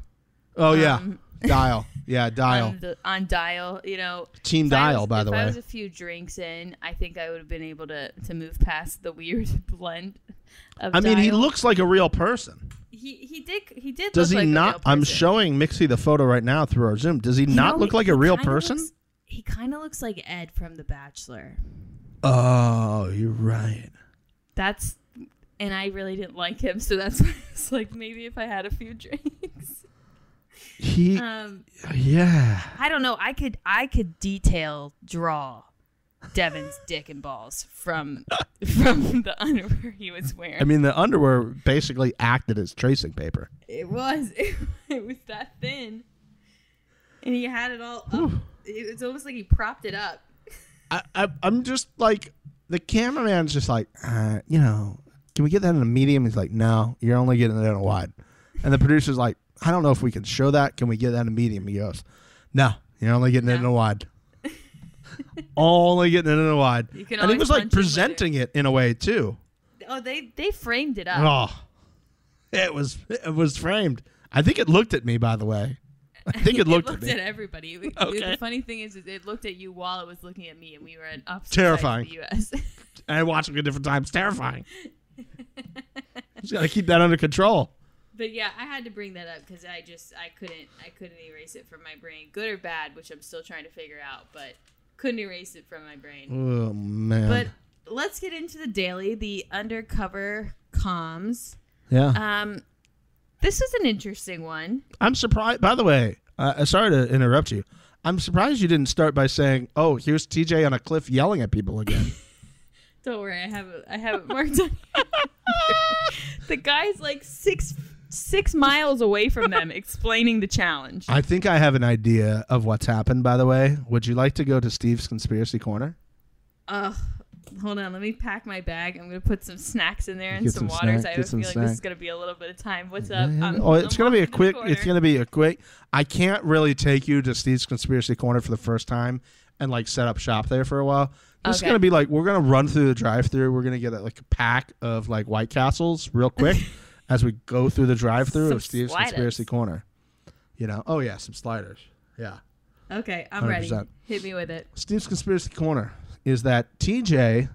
Oh, yeah. Dial. Yeah, Dial. On Dial, you know. Team Dial, by the way. If I was a few drinks in, I think I would have been able to move past the weird blend of Dial. I mean, he looks like a real person. He did look like a real person. Does he not? I'm showing Mixie the photo right now through our Zoom. Does he not look like a real person? He kind of looks like Ed from The Bachelor. Oh, you're right. And I really didn't like him, so that's why I was like, maybe if I had a few drinks. I don't know. I could detail draw Devin's dick and balls from the underwear he was wearing. I mean, the underwear basically acted as tracing paper. It was that thin, and he had it all up. It's almost like he propped it up. I'm just like, the cameraman's just like, can we get that in a medium? He's like, no, you're only getting it in a wide. And the producer's like, I don't know if we can show that. Can we get that in a medium? He goes, no, you're only getting it in a wide. Only getting it in a wide. And he was like presenting it in a way too. Oh, they framed it up. Oh, it was framed. I think it looked at me, by the way. I think it looked at me. It looked at everybody. Okay. The funny thing is it looked at you while it was looking at me, and we were in opposite sides of the U.S. I watched it at different times. Terrifying. Just got to keep that under control. But yeah, I had to bring that up because I couldn't erase it from my brain, good or bad, which I'm still trying to figure out, but couldn't erase it from my brain. Oh man! But let's get into the daily, the undercover comms. Yeah. This is an interesting one. I'm surprised. By the way, sorry to interrupt you. I'm surprised you didn't start by saying, "Oh, here's TJ on a cliff yelling at people again." Don't worry, I haven't marked it. The guy's like 6 miles away from them explaining the challenge. I think I have an idea of what's happened, by the way. Would you like to go to Steve's Conspiracy Corner? Hold on. Let me pack my bag. I'm going to put some snacks in there and some water. I have a feeling this is going to be a little bit of time. What's up? It's going to be a quick. I can't really take you to Steve's Conspiracy Corner for the first time and like set up shop there for a while. It's going to be like, we're going to run through the drive-thru. We're going to get like a pack of like White Castles real quick as we go through the drive-thru of Steve's Conspiracy Corner. You know? Oh, yeah. Some sliders. Yeah. Okay. I'm 100%. Ready. Hit me with it. Steve's Conspiracy Corner is that TJ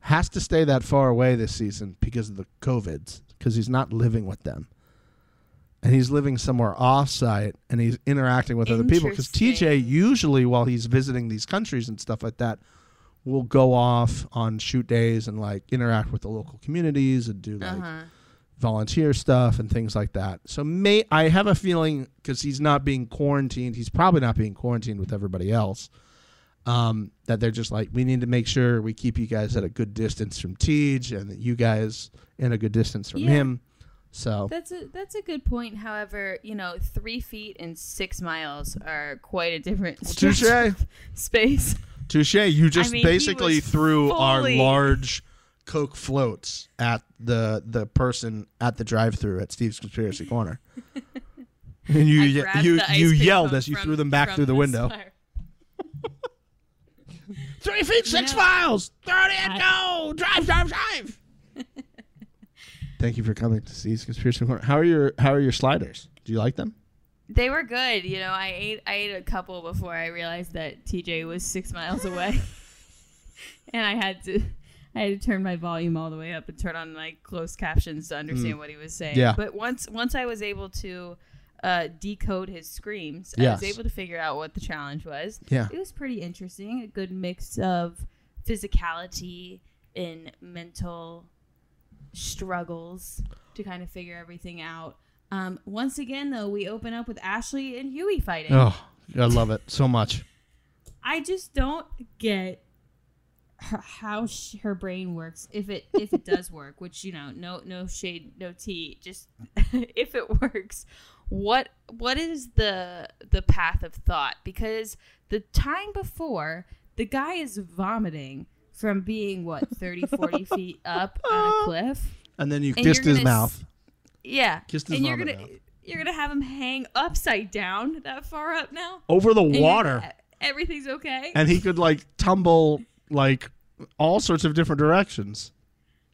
has to stay that far away this season because of the COVIDs, because he's not living with them. And he's living somewhere off-site, and he's interacting with other people. Because TJ, usually while he's visiting these countries and stuff like that, will go off on shoot days and like interact with the local communities and do like volunteer stuff and things like that. So I have a feeling, because he's not being quarantined, he's probably not being quarantined with everybody else, that they're just like, we need to make sure we keep you guys at a good distance from Tej and that you guys in a good distance from him. So that's a good point. However, 3 feet and 6 miles are quite a different space. Touche, you just basically threw our large Coke floats at the person at the drive-thru at Steve's Conspiracy Corner, and you yelled as you threw them back through the window. 3 feet, 6 miles. Throw it in. No, drive. Thank you for coming to Steve's Conspiracy Corner. How are your sliders? Do you like them? They were good. I ate a couple before I realized that TJ was 6 miles away, and I had to turn my volume all the way up and turn on my closed captions to understand what he was saying. Yeah. But once I was able to decode his screams, I was able to figure out what the challenge was. Yeah. It was pretty interesting. A good mix of physicality and mental struggles to kind of figure everything out. Once again, though, we open up with Ashley and Huey fighting. Oh, I love it so much. I just don't get how her brain works, if it does work, which, you know, no shade, no tea, just if it works, what is the path of thought? Because the time before, the guy is vomiting from being, what, 30, 40 feet up on a cliff, and then you kissed his mouth. Yeah, kissed his mouth. You're gonna have him hang upside down that far up now over the water. Everything's okay, and he could like tumble like all sorts of different directions.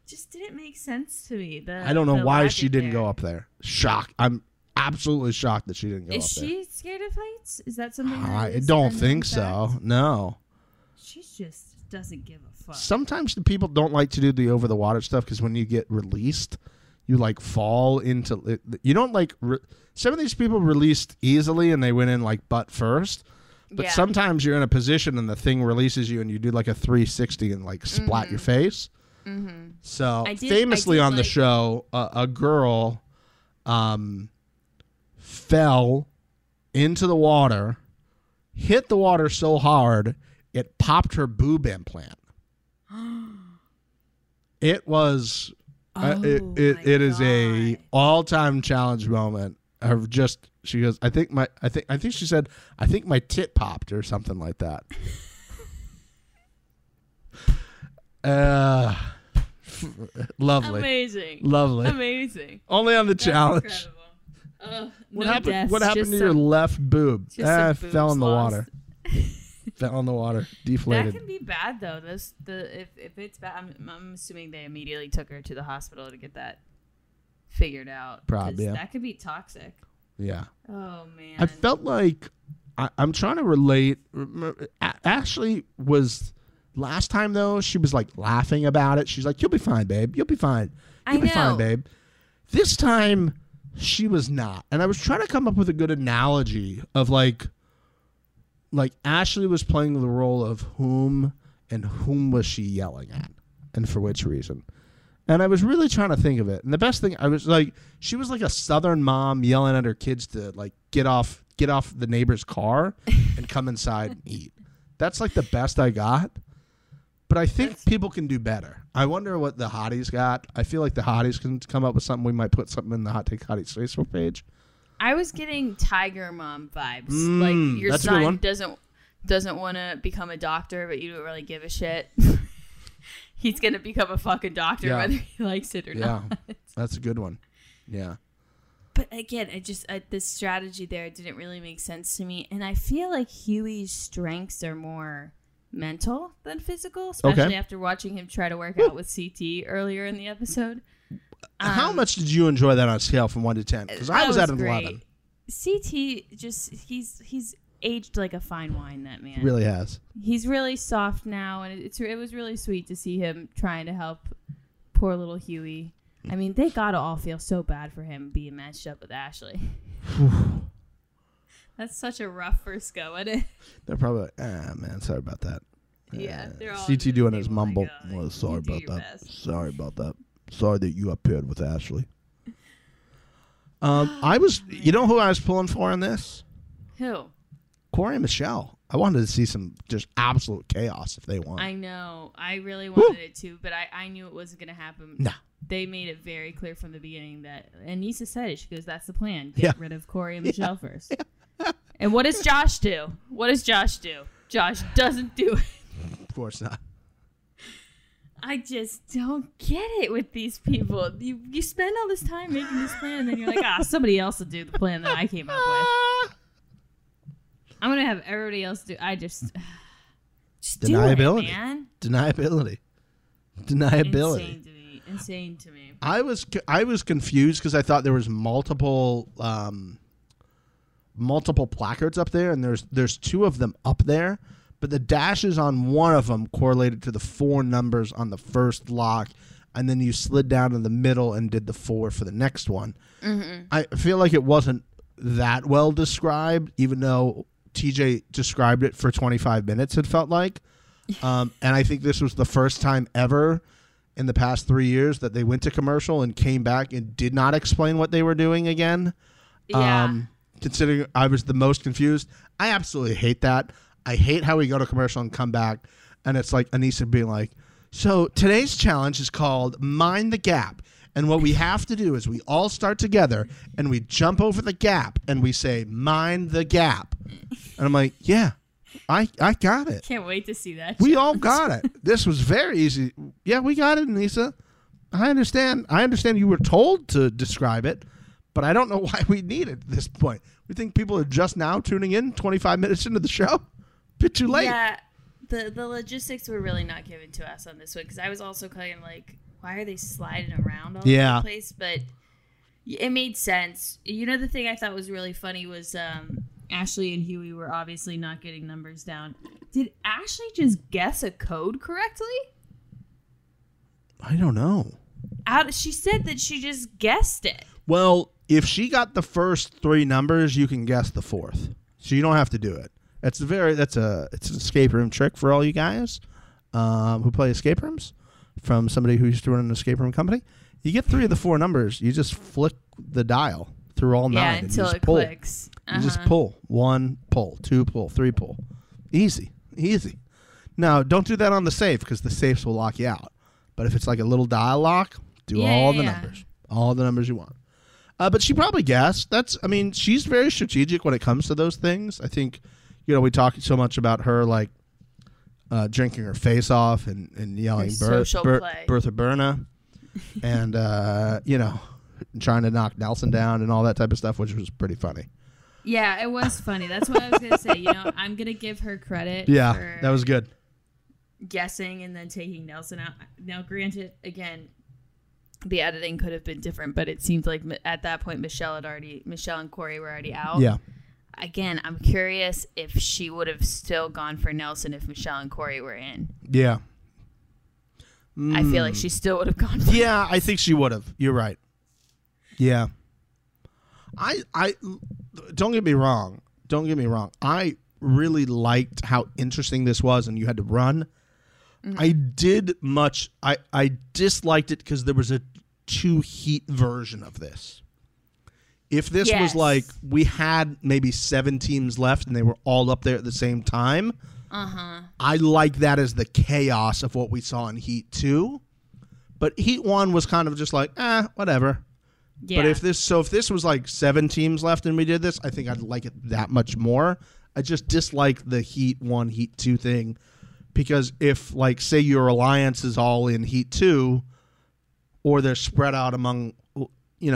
Just didn't make sense to me. I don't know why she didn't go up there. Shocked. I'm absolutely shocked that she didn't go up there. Is she scared of heights? Is that something? I don't think so. No. She just doesn't give a fuck. Sometimes the people don't like to do the over the water stuff because when you get released, you like fall into it. You don't like some of these people released easily and they went in like butt first. But yeah, sometimes you're in a position and the thing releases you and you do like a 360 and like splat your face. Mm-hmm. So famously on the show, a girl fell into the water, hit the water so hard, it popped her boob implant. It was, it is a all-time challenge moment. Her just, she goes, I think she said, I think my tit popped or something like that. Lovely. Amazing. Lovely. Amazing. Only on the challenge. What happened to your left boob? Fell in the water. Fell in the water. Deflated. That can be bad though. If it's bad, I'm assuming they immediately took her to the hospital to get that figured out. Probably. Yeah. That could be toxic. Yeah. Oh man. I felt like I'm trying to relate. Ashley was last time though. She was like laughing about it. She's like, "You'll be fine, babe. You'll be fine. You'll be fine, babe." This time, she was not. And I was trying to come up with a good analogy of like Ashley was playing the role of whom and whom was she yelling at, and for which reason. And I was really trying to think of it. And the best thing, I was like, she was like a Southern mom yelling at her kids to like get off the neighbor's car and come inside and eat. That's like the best I got. But I think people can do better. I wonder what the hotties got. I feel like the hotties can come up with something. We might put something in the Hot Take Hotties Facebook page. I was getting Tiger Mom vibes. Like your son doesn't want to become a doctor, but you don't really give a shit. He's going to become a fucking doctor whether he likes it or not. Yeah, that's a good one. Yeah. But again, this strategy there didn't really make sense to me. And I feel like Huey's strengths are more mental than physical, especially after watching him try to work out with CT earlier in the episode. How much did you enjoy that on a scale from 1 to 10? Because I was at an 11. CT, just, he's aged like a fine wine, that man. Really has. He's really soft now, and it was really sweet to see him trying to help poor little Huey. I mean, they gotta all feel so bad for him being matched up with Ashley. That's such a rough first go at it. They're probably like, man, sorry about that. Yeah, they're all CT doing his mumble. Oh, sorry about that. Best. Sorry about that. Sorry that you appeared with Ashley. I was, you know who I was pulling for on this? Who? Corey and Michelle. I wanted to see some just absolute chaos if they won. I know. I really wanted it too, but I knew it wasn't going to happen. No. They made it very clear from the beginning that, and Nisa said it. She goes, that's the plan. Get rid of Corey and Michelle first. Yeah. And what does Josh do? What does Josh do? Josh doesn't do it. Of course not. I just don't get it with these people. You spend all this time making this plan, and then you're like, somebody else will do the plan that I came up with. I'm gonna have everybody else do. I just deniability, do it, man. Deniability. Insane to me. I was confused because I thought there was multiple placards up there, and there's two of them up there, but the dashes on one of them correlated to the four numbers on the first lock, and then you slid down to the middle and did the four for the next one. Mm-hmm. I feel like it wasn't that well described, even though TJ described it for 25 minutes, it felt like. And I think this was the first time ever in the past 3 years that they went to commercial and came back and did not explain what they were doing again. Yeah. Considering I was the most confused. I absolutely hate that. I hate how we go to commercial and come back, and it's like Anissa being like, so today's challenge is called Mind the Gap. And what we have to do is we all start together and we jump over the gap and we say, mind the gap. And I'm like, yeah, I got it. Can't wait to see that. We all got it. This was very easy. Yeah, we got it, Anissa. I understand. I understand you were told to describe it, but I don't know why we need it at this point. We think people are just now tuning in 25 minutes into the show. Bit too late. Yeah, the logistics were really not given to us on this one, because I was also kind of like, why are they sliding around all over the place? But it made sense. You know, the thing I thought was really funny was Ashley and Huey were obviously not getting numbers down. Did Ashley just guess a code correctly? I don't know. She said that she just guessed it. Well, if she got the first three numbers, you can guess the fourth. So you don't have to do it. It's an escape room trick for all you guys who play escape rooms. From somebody who used to run an escape room company. You get three of the four numbers. You just flick the dial through all nine. Yeah, until it clicks. Uh-huh. You just pull. One, pull. Two, pull. Three, pull. Easy. Easy. Now, don't do that on the safe, because the safes will lock you out. But if it's like a little dial lock, do all the numbers. All the numbers you want. But she probably guessed. She's very strategic when it comes to those things. I think, we talk so much about her, like, drinking her face off and yelling Bertha Berna and, trying to knock Nelson down and all that type of stuff, which was pretty funny. Yeah, it was funny. That's what I was going to say. I'm going to give her credit. Yeah, for that was good. Guessing and then taking Nelson out. Now, granted, again, the editing could have been different, but it seemed like at that point, Michelle and Corey were already out. Yeah. Again, I'm curious if she would have still gone for Nelson if Michelle and Corey were in. Yeah. I feel like she still would have gone for Nelson. I think she would have. You're right. Yeah. I don't get me wrong. I really liked how interesting this was and you had to run. Mm-hmm. I disliked it because there was a too heat version of this. If this was like we had maybe 7 teams left and they were all up there at the same time, I like that as the chaos of what we saw in Heat 2. But Heat 1 was kind of just like, whatever. Yeah. But if this was like 7 teams left and we did this, I think I'd like it that much more. I just dislike the Heat 1, Heat 2 thing, because if like say your alliance is all in Heat 2 or they're spread out among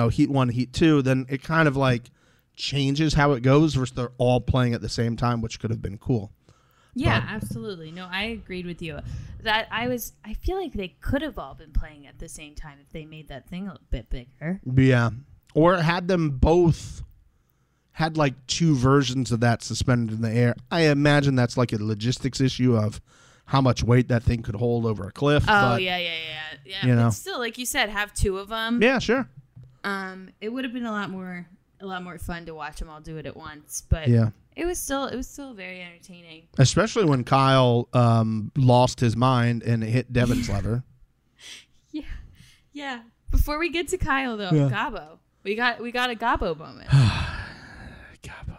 Heat 1, Heat 2, then it kind of like changes how it goes versus they're all playing at the same time, which could have been cool. Yeah, but absolutely. No, I agreed with you. That I feel like they could have all been playing at the same time if they made that thing a bit bigger. Yeah. Or had them both had like 2 versions of that suspended in the air. I imagine that's like a logistics issue of how much weight that thing could hold over a cliff. Oh, but, yeah. But still, like you said, have 2 of them. Yeah, sure. It would have been a lot more fun to watch them all do it at once, but it was still very entertaining. Especially when Kyle lost his mind and hit Devin's lever. Yeah. Before we get to Kyle though, Gabo, we got a Gabo moment. Gabo.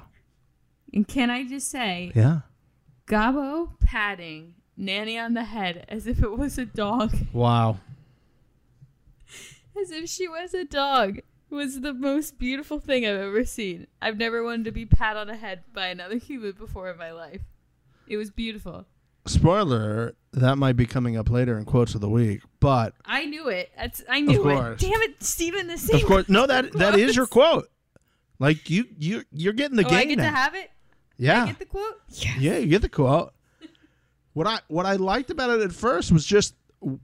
And can I just say, Gabo patting Nani on the head as if it was a dog. Wow. As if she was a dog. It was the most beautiful thing I've ever seen. I've never wanted to be pat on the head by another human before in my life. It was beautiful. Spoiler, that might be coming up later in Quotes of the Week, but... I knew it. Of course. Damn it, Steven, the same. Of course. No, that is your quote. Like, you're getting the game now. I get to have it? Yeah. I get the quote? Yeah, you get the quote. What I liked about it at first was just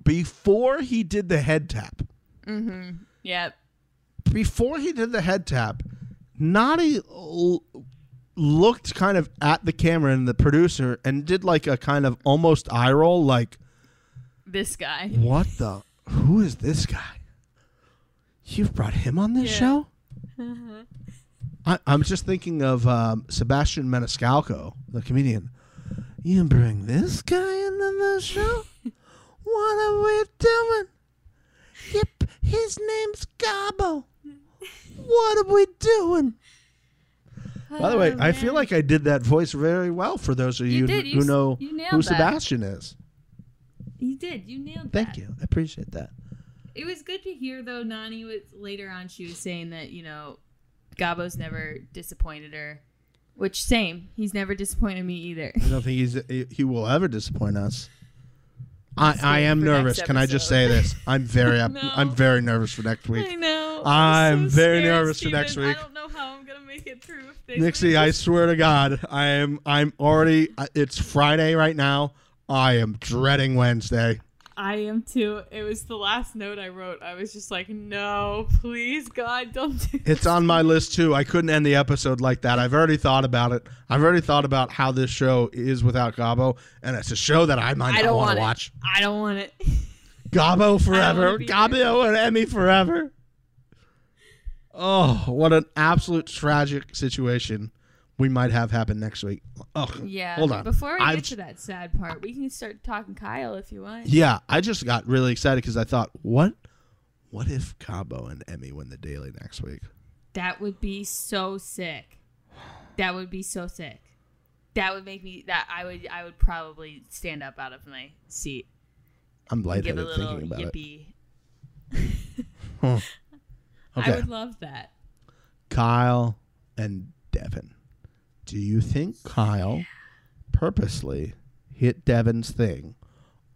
before he did the head tap, before he did the head tap, Nani looked kind of at the camera and the producer and did like a kind of almost eye roll, like, this guy. What the? Who is this guy? You've brought him on this show? Uh-huh. I'm just thinking of Sebastian Maniscalco, the comedian. You bring this guy into the show? What are we doing? Yep, his name's Gabo. What are we doing? By the way, man. I feel like I did that voice very well for those of you, who know who Sebastian is. You did. You nailed that. Thank you. I appreciate that. It was good to hear, though. Nani was later on. She was saying that, you know, Gabo's never disappointed her, which same. He's never disappointed me either. I don't think he will ever disappoint us. I am nervous. Can I just say this? I'm very I'm very nervous for next week. I know. I'm so very nervous for next week. I don't know how I'm gonna make it through. Nixie, I swear to God, I'm already. It's Friday right now. I am dreading Wednesday. I am too. It was the last note I wrote. I was just like, no, please, God, don't do it. It's on my list too. I couldn't end the episode like that. I've already thought about it. I've already thought about how this show is without Gabo, and it's a show that I might not want to watch. I don't want it. Gabo forever. Gabo and Emmy forever. Oh, what an absolute tragic situation we might have happen next week. Oh, yeah. Hold on. Before we get to that sad part, we can start talking Kyle if you want. Yeah, I just got really excited because I thought, what if Gabo and Emmy win the Daily next week? That would be so sick. That would be so sick. That would make me. I would probably stand up out of my seat. I'm lightheaded thinking about it. Huh. Okay. I would love that. Kyle and Devin. Do you think Kyle purposely hit Devin's thing?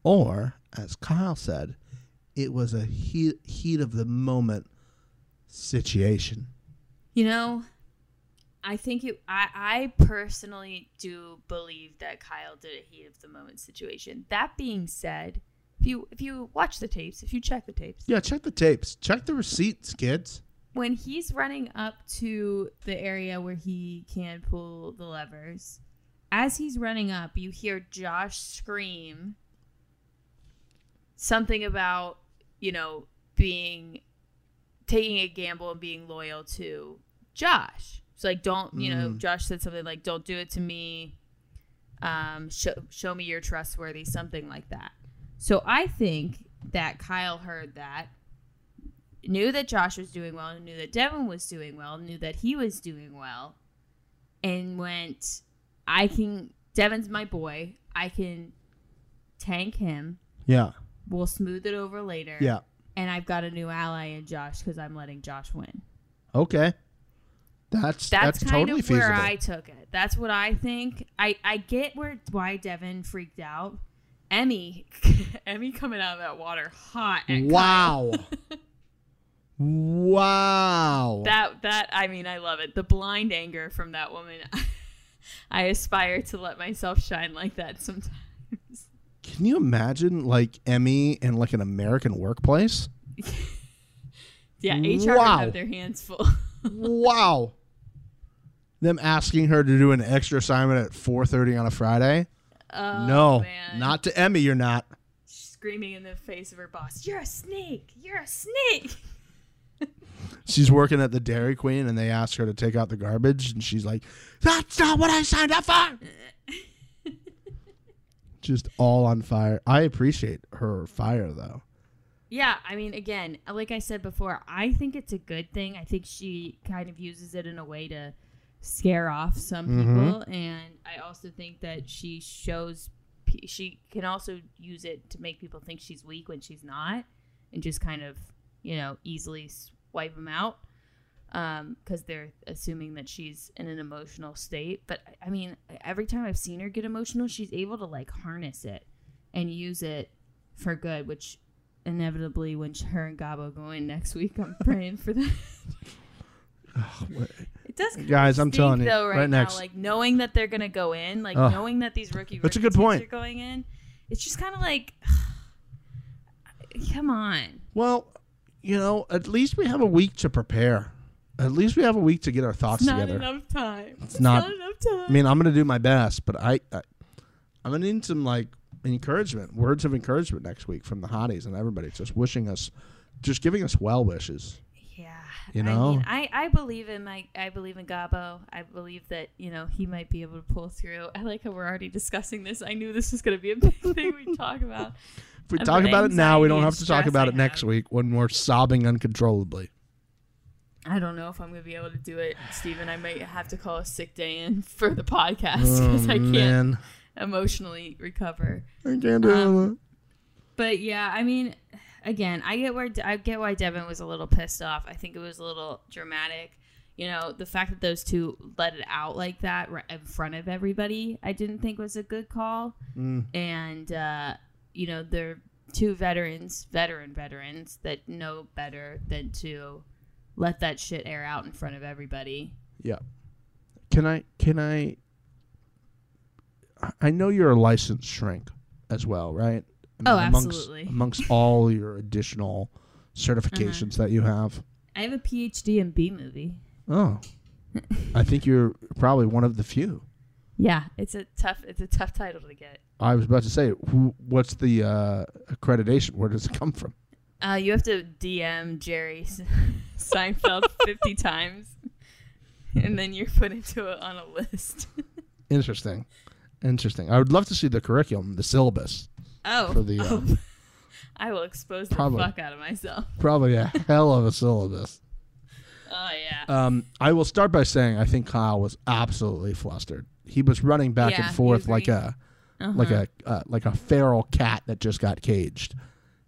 Or, as Kyle said, it was a heat of the moment situation? You know, I think I personally do believe that Kyle did a heat of the moment situation. That being said, if you watch the tapes, if you check the tapes. Yeah, check the tapes. Check the receipts, kids. When he's running up to the area where he can pull the levers, as he's running up, you hear Josh scream something about, you know, taking a gamble and being loyal to Josh. So like, don't, you know, Josh said something like, don't do it to me. Show me you're trustworthy, something like that. So I think that Kyle heard that, knew that Josh was doing well, knew that Devin was doing well, knew that he was doing well, and went, Devin's my boy. I can tank him. Yeah. We'll smooth it over later. Yeah. And I've got a new ally in Josh because I'm letting Josh win. Okay. That's kind totally of where feasible. I took it. That's what I think. I get why Devin freaked out. Emmy coming out of that water hot. Wow. Wow. That I mean, I love it. The blind anger from that woman. I aspire to let myself shine like that sometimes. Can you imagine like Emmy in like an American workplace? Yeah, HR would have their hands full. Wow. Them asking her to do an extra assignment at 4:30 on a Friday? Oh, no, man. Not to Emmy, you're not. She's screaming in the face of her boss, "You're a snake! You're a snake!" She's working at the Dairy Queen and they ask her to take out the garbage and she's like, "That's not what I signed up for." Just all on fire. I appreciate her fire though. Yeah, I mean, again, like I said before, I think it's a good thing. I think she kind of uses it in a way to scare off some people, and I also think that she can also use it to make people think she's weak when she's not, and just kind of, you know, easily wipe them out because they're assuming that she's in an emotional state. But I mean, every time I've seen her get emotional, she's able to like harness it and use it for good, which inevitably when her and Gabo go in next week, I'm praying for that. Oh, it does kind guys of I'm telling though, you right now, next like knowing that they're gonna go in, like knowing that these rookie teams are going in, it's just kind of like come on. Well, you know, at least we have a week to prepare. At least we have a week to get our thoughts together. It's not enough time. I mean, I'm going to do my best, but I'm going to need some, like, encouragement, words of encouragement next week from the hotties and everybody just wishing us, just giving us well wishes. Yeah. You know, I mean, I believe in my, I believe in Gabo. I believe that, you know, he might be able to pull through. I like how we're already discussing this. I knew this was going to be a big thing we talk about. If we talk about it now, we don't have to talk about it next week when we're sobbing uncontrollably. I don't know if I'm going to be able to do it, Steven. I might have to call a sick day in for the podcast because I can't emotionally recover. I can't do it. But yeah, I mean, again, I get why Devin was a little pissed off. I think it was a little dramatic. You know, the fact that those two let it out like that right in front of everybody, I didn't think was a good call. Mm. And, you know, they're two veterans that know better than to let that shit air out in front of everybody. Yeah. I know you're a licensed shrink as well, right? Oh, absolutely. Amongst all your additional certifications that you have. I have a PhD in B-movie. Oh. I think you're probably one of the few. Yeah, it's a tough title to get. I was about to say, what's the accreditation? Where does it come from? You have to DM Jerry Seinfeld 50 times, and then you're put into it on a list. Interesting. I would love to see the curriculum, the syllabus. Oh, for the, I will expose the fuck out of myself. Probably a hell of a syllabus. Oh, yeah. I will start by saying I think Kyle was absolutely flustered. He was running back and forth like a feral cat that just got caged,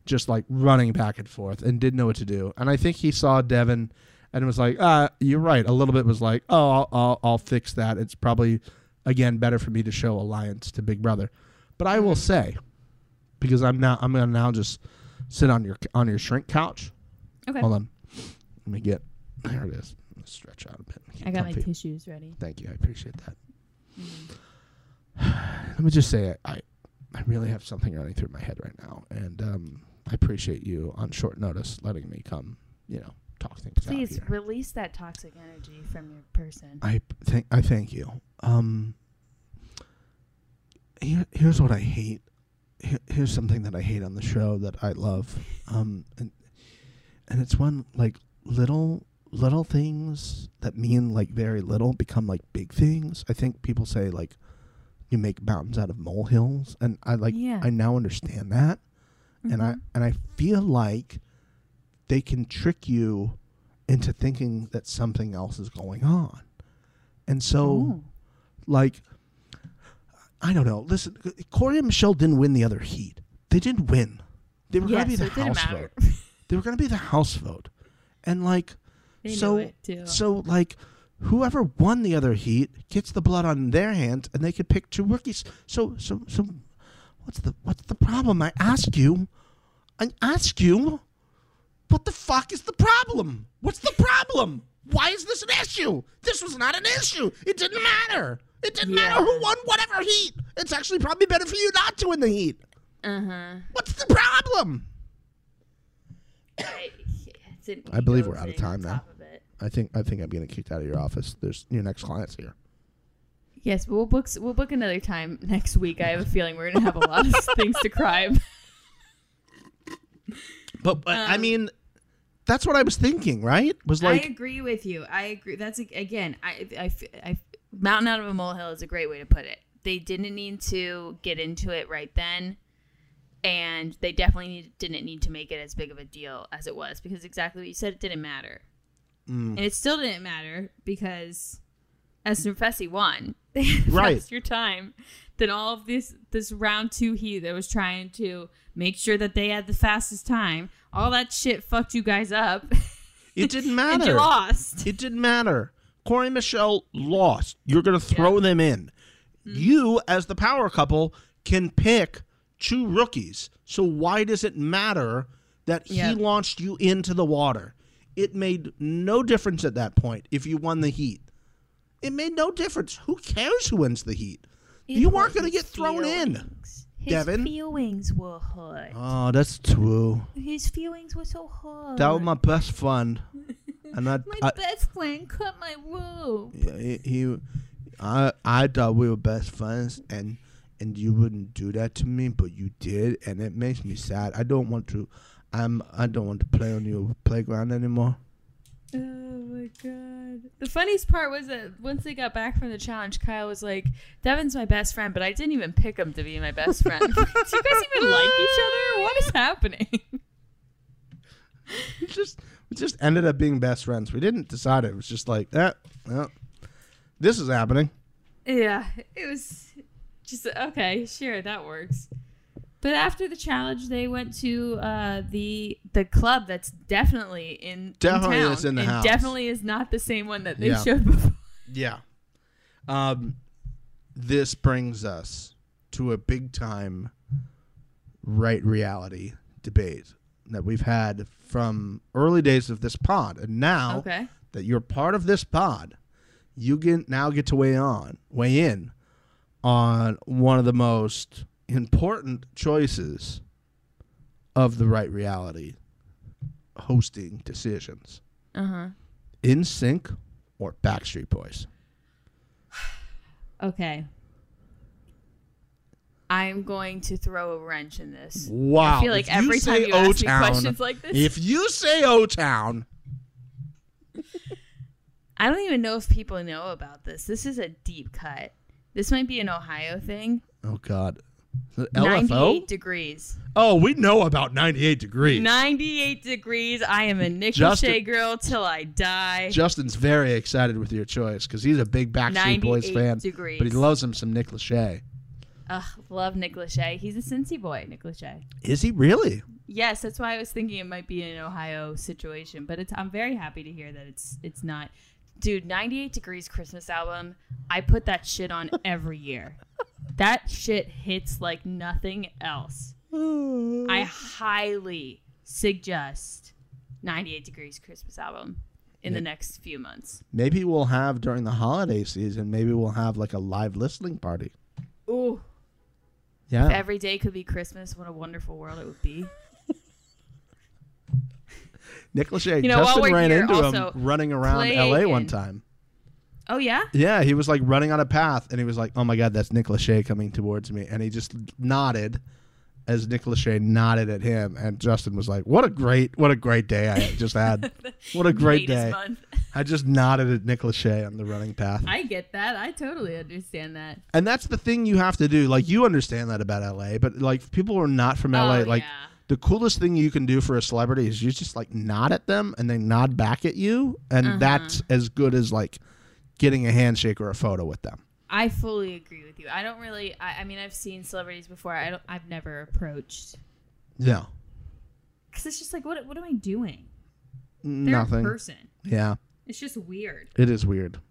just like running back and forth and didn't know what to do. And I think he saw Devin and was like, you're right. A little bit was like, oh, I'll fix that. It's probably, again, better for me to show alliance to Big Brother. But I will say, because I'm gonna now just sit on your shrink couch. Okay. Hold on. Let me get there. It is. I'm gonna stretch out a bit. I got my tissues ready. Thank you. I appreciate that. Mm-hmm. Let me just say I really have something running through my head right now, and I appreciate you on short notice letting me come. You know, talk things out here. Please release that toxic energy from your person. I thank you. Here's what I hate. Here's something that I hate on the show that I love, and it's when like little things that mean like very little become like big things. I think people say like you make mountains out of molehills, and I now understand that, and I feel like they can trick you into thinking that something else is going on, and so like. I don't know. Listen, Corey and Michelle didn't win the other heat. They didn't win. They were going to be the house vote. They were going to be the house vote. And like, they knew it too. So like, whoever won the other heat gets the blood on their hands, and they could pick two rookies. So, what's the problem? I ask you, what the fuck is the problem? What's the problem? Why is this an issue? This was not an issue. It didn't matter. It didn't matter who won whatever heat. It's actually probably better for you not to win the heat. What's the problem? I believe we're out of time now. I think I'm getting kicked out of your office. There's your next client's here. Yes, but we'll book another time next week. I have a feeling we're gonna have a lot of things to cry about. But I mean. That's what I was thinking, right? Was like I agree with you. I agree. That's again, I mountain out of a molehill is a great way to put it. They didn't need to get into it right then, and they definitely didn't need to make it as big of a deal as it was because exactly what you said, it didn't matter, and it still didn't matter because Esther and Fessy won. They had faster time than all of this round two heat that was trying to make sure that they had the fastest time. All that shit fucked you guys up. It didn't matter. And you lost. It didn't matter. Corey and Michelle lost. You're going to throw them in. Mm-hmm. You, as the power couple, can pick two rookies. So why does it matter that he launched you into the water? It made no difference at that point if you won the heat. It made no difference. Who cares who wins the heat? You weren't going to get thrown in. Devin. His feelings were hurt. Oh, that's true. His feelings were so hurt. That was my best friend. And my best friend cut my rope. Yeah, I thought we were best friends, and you wouldn't do that to me, but you did, and it makes me sad. I don't want to play on your playground anymore. Oh my god. The funniest part was that once they got back from the challenge, Kyle was like, Devin's my best friend, but I didn't even pick him to be my best friend. Do you guys even like each other? What is happening? We just ended up being best friends. We didn't decide it. It was just like, well, this is happening. Yeah, it was just, okay, sure, that works. But after the challenge, they went to the club that's definitely in town. Is in the house. Definitely is not the same one that they showed before. Yeah. This brings us to a big time right reality debate that we've had from early days of this pod. And now that you're part of this pod, you now get to weigh in on one of the most important choices of the right reality hosting decisions. In Sync or Backstreet Boys? Okay. I'm going to throw a wrench in this. Wow. I feel like every time you ask me questions like this. If you say O-Town. I don't even know if people know about this. This is a deep cut. This might be an Ohio thing. Oh, God. LFO? 98 degrees. Oh, we know about 98 degrees. 98 degrees. I am a Nick Lachey girl till I die. Justin's very excited with your choice because he's a big Backstreet Boys fan. Degrees. But he loves him some Nick Lachey. Ugh, love Nick Lachey. He's a Cincy boy, Nick Lachey. Is he really? Yes, that's why I was thinking it might be an Ohio situation. But I'm very happy to hear that it's not. Dude, 98 Degrees Christmas album. I put that shit on every year. That shit hits like nothing else. I highly suggest 98 Degrees Christmas album in the next few months. Maybe we'll have during the holiday season, maybe we'll have like a live listening party. Ooh. Yeah. If every day could be Christmas, what a wonderful world it would be. Nick Lachey, Justin ran into him running around LA one time. Oh, yeah? Yeah, he was like running on a path and he was like, oh my God, that's Nick Lachey coming towards me. And he just nodded as Nick Lachey nodded at him. And Justin was like, what a great day I just had. What a great day. I just nodded at Nick Lachey on the running path. I get that. I totally understand that. And that's the thing you have to do. Like, you understand that about LA, but like people who are not from LA, the coolest thing you can do for a celebrity is you just like nod at them and they nod back at you. And that's as good as like getting a handshake or a photo with them. I fully agree with you. I don't really, I mean, I've seen celebrities before. I've never approached. Yeah. Cause it's just like, what am I doing? Nothing. They're a person. Yeah. It's just weird. It is weird.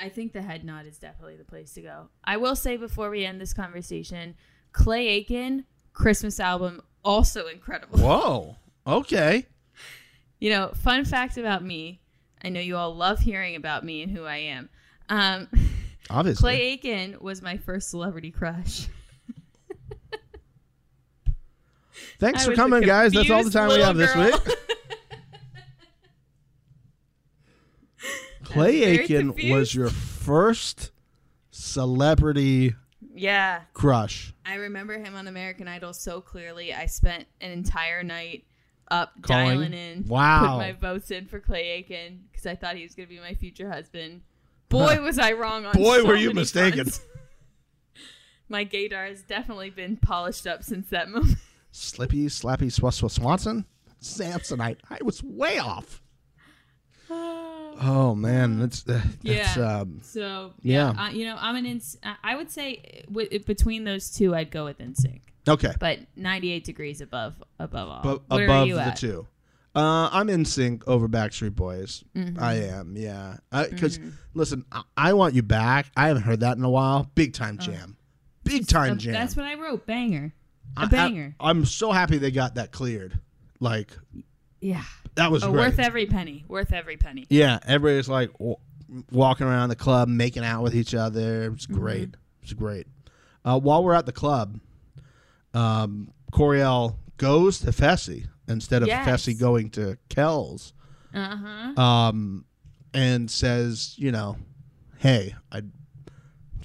I think the head nod is definitely the place to go. I will say before we end this conversation, Clay Aiken, Christmas album, also incredible. Whoa. Okay. You know, fun fact about me. I know you all love hearing about me and who I am. Obviously. Clay Aiken was my first celebrity crush. Thanks for coming, guys. That's all the time we have this week. Clay Aiken was your first celebrity crush. I remember him on American Idol so clearly. I spent an entire night up dialing in. Wow. Put my votes in for Clay Aiken because I thought he was going to be my future husband. Boy, was I wrong on Boy, so were you mistaken. Fronts. My gaydar has definitely been polished up since that moment. Slippy, slappy, Swanson, Samsonite. I was way off. Oh man, that's so yeah. You know, I'm an I would say between those two, I'd go with NSYNC. Okay, but 98 degrees above all. What above are you the at? Two, I'm NSYNC over Backstreet Boys. Mm-hmm. I am, yeah. Because listen, I want you back. I haven't heard that in a while. Big time jam, big time jam. That's what I wrote. Banger, a banger. I'm so happy they got that cleared. Like, yeah. That was great. Worth every penny. Yeah, everybody's like walking around the club, making out with each other. It was great. It was great. While we're at the club, Coriel goes to Fessy instead of Fessy going to Kells. And says, you know, hey, I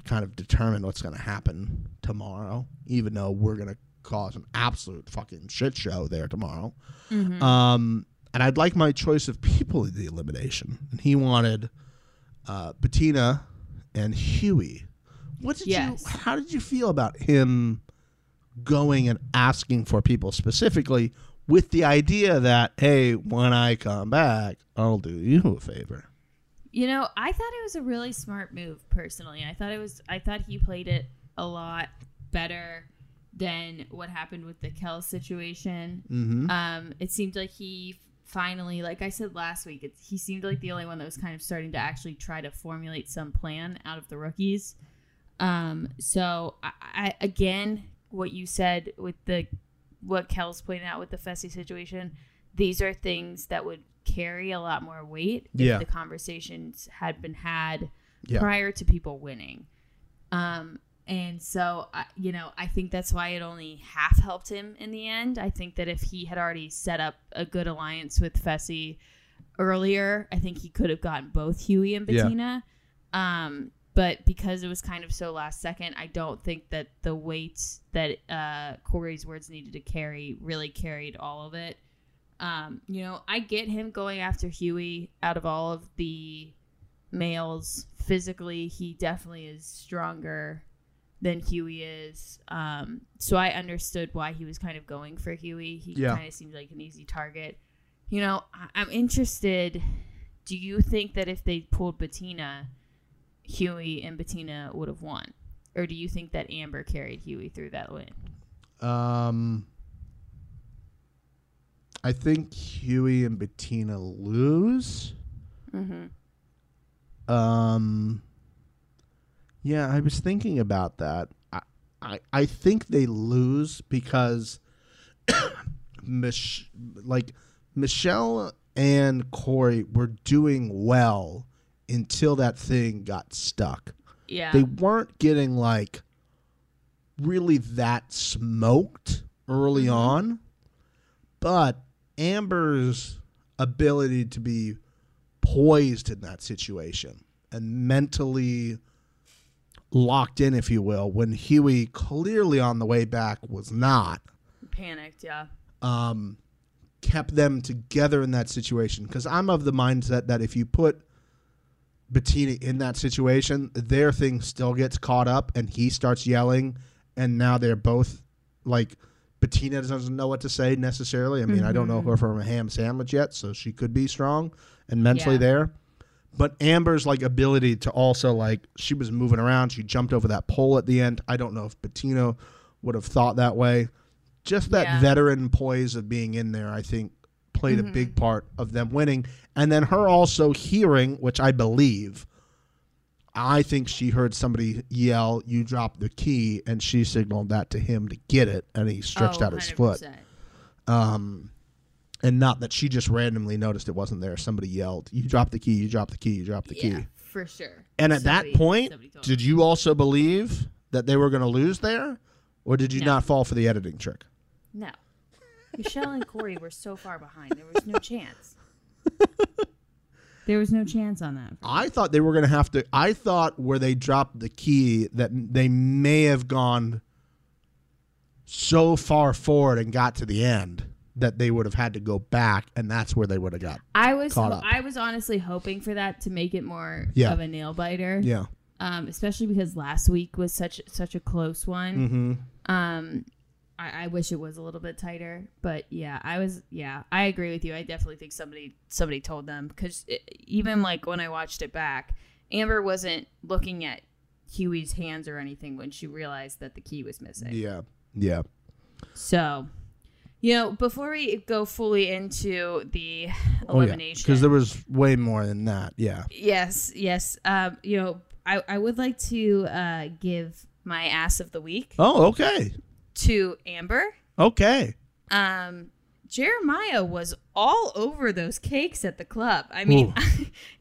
kind of determined what's going to happen tomorrow, even though we're going to cause an absolute fucking shit show there tomorrow. And I'd like my choice of people in the elimination. And he wanted Bettina and Huey. What did you? How did you feel about him going and asking for people specifically with the idea that, hey, when I come back, I'll do you a favor? You know, I thought it was a really smart move, personally. I thought he played it a lot better than what happened with the Kel situation. Mm-hmm. It seemed like he finally, like I said last week, he seemed like the only one that was kind of starting to actually try to formulate some plan out of the rookies. So I again, what you said with what Kel's pointing out with the Fessy situation, these are things that would carry a lot more weight if the conversations had been had prior to people winning. And so, you know, I think that's why it only half helped him in the end. I think that if he had already set up a good alliance with Fessy earlier, I think he could have gotten both Huey and Bettina. Yeah. But because it was kind of so last second, I don't think that the weight that Corey's words needed to carry really carried all of it. You know, I get him going after Huey. Out of all of the males, physically, he definitely is stronger than Huey is. So I understood why he was kind of going for Huey. He kind of seemed like an easy target. You know, I'm interested. Do you think that if they pulled Bettina, Huey and Bettina would have won? Or do you think that Amber carried Huey through that win? I think Huey and Bettina lose. Mm-hmm. Yeah, I was thinking about that. I think they lose because Michelle and Corey were doing well until that thing got stuck. Yeah. They weren't getting like really that smoked early on, but Amber's ability to be poised in that situation and mentally locked in, if you will, when Huey clearly on the way back was not. Panicked, yeah. Kept them together in that situation. Because I'm of the mindset that if you put Bettina in that situation, their thing still gets caught up and he starts yelling, and now they're both like, Bettina doesn't know what to say necessarily. I mean, I don't know her from a ham sandwich yet, so she could be strong and mentally there. But Amber's like ability to also like, she was moving around. She jumped over that pole at the end. I don't know if Bettina would have thought that way. Just that veteran poise of being in there, I think, played a big part of them winning. And then her also hearing, which I think she heard somebody yell, "You dropped the key," and she signaled that to him to get it, and he stretched out his 100%. Foot. And not that she just randomly noticed it wasn't there. Somebody yelled, "You dropped the key, you dropped the key, you dropped the key." Yeah, for sure. And at that point, did you also believe that they were going to lose there, or did you not fall for the editing trick? No. Michelle and Corey were so far behind. There was no chance. There was no chance on that. I thought they were going to have to. I thought where they dropped the key that they may have gone so far forward and got to the end that they would have had to go back, and that's where they would have got caught up. I was honestly hoping for that to make it more of a nail biter. Yeah. Especially because last week was such a close one. Mm-hmm. I wish it was a little bit tighter, but I agree with you. I definitely think somebody told them, because even like when I watched it back, Amber wasn't looking at Huey's hands or anything when she realized that the key was missing. Yeah. Yeah. So, you know, before we go fully into the elimination, because there was way more than that. Yeah. Yes. Yes. You know, I would like to give my ass of the week. Oh, okay. To Amber. Okay. Jeremiah was all over those cakes at the club. I mean,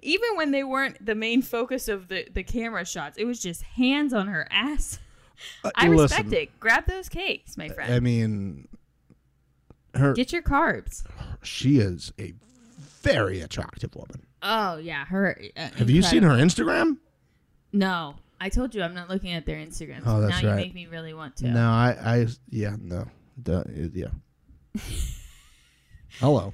even when they weren't the main focus of the camera shots, it was just hands on her ass. I respect it. Grab those cakes, my friend. I mean, get your carbs. She is a very attractive woman. Oh, yeah. Have you seen her Instagram? No. I told you I'm not looking at their Instagrams. Oh, that's right. Now you make me really want to. No, I hello.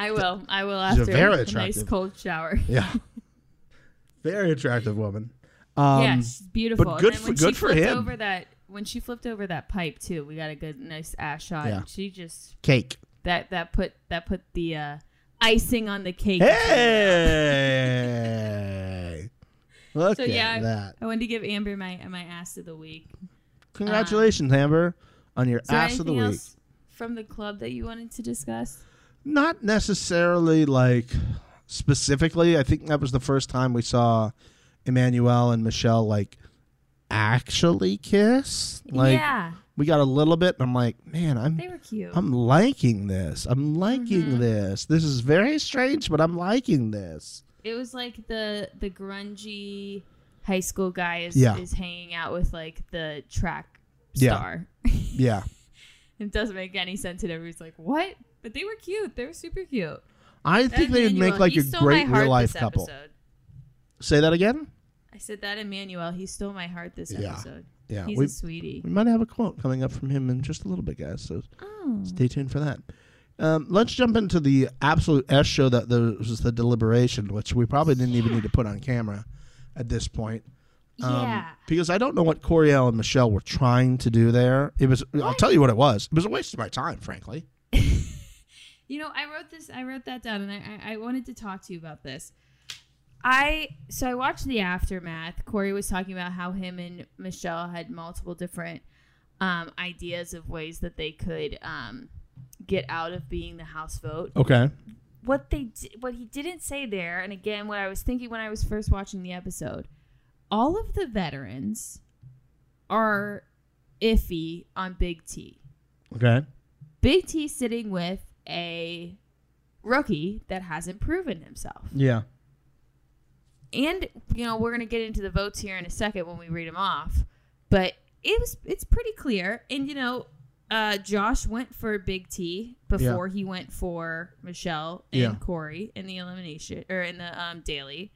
I will. I will after a nice cold shower. Yeah. Very attractive woman. Yeah, she's beautiful. But good, and then good for him. When she flipped over that pipe too, we got a good, nice ass shot. Yeah. She just that put the icing on the cake. Hey, look so, yeah, at that! I wanted to give Amber my ass of the week. Congratulations, Amber, on your ass of the week. Else from the club that you wanted to discuss? Not necessarily like specifically. I think that was the first time we saw Emmanuel and Michelle like actually kiss. Like, yeah, we got a little bit, and I'm like, man, they were cute. I'm liking this. I'm liking this. This is very strange, but I'm liking this. It was like the grungy high school guy is hanging out with like the track star. Yeah. Yeah. It doesn't make any sense, and everybody's like, what? But they were cute. They were super cute. I think they would make like a great real life couple. Say that again? I said that Emmanuel. He stole my heart this episode. Yeah, he's a sweetie. We might have a quote coming up from him in just a little bit, guys. So stay tuned for that. Let's jump into the absolute S show that was the deliberation, which we probably didn't even need to put on camera at this point. Because I don't know what Coriel and Michelle were trying to do there. I'll tell you what it was. It was a waste of my time, frankly. You know, I wrote that down, and I wanted to talk to you about this. So I watched the aftermath. Corey was talking about how him and Michelle had multiple different ideas of ways that they could get out of being the house vote. Okay. What he didn't say there, and again, what I was thinking when I was first watching the episode, all of the veterans are iffy on Big T. Okay. Big T sitting with a rookie that hasn't proven himself. Yeah. And, you know, we're going to get into the votes here in a second when we read them off. But it's pretty clear. And, you know, Josh went for Big T before he went for Michelle and Corey in the elimination or in the daily.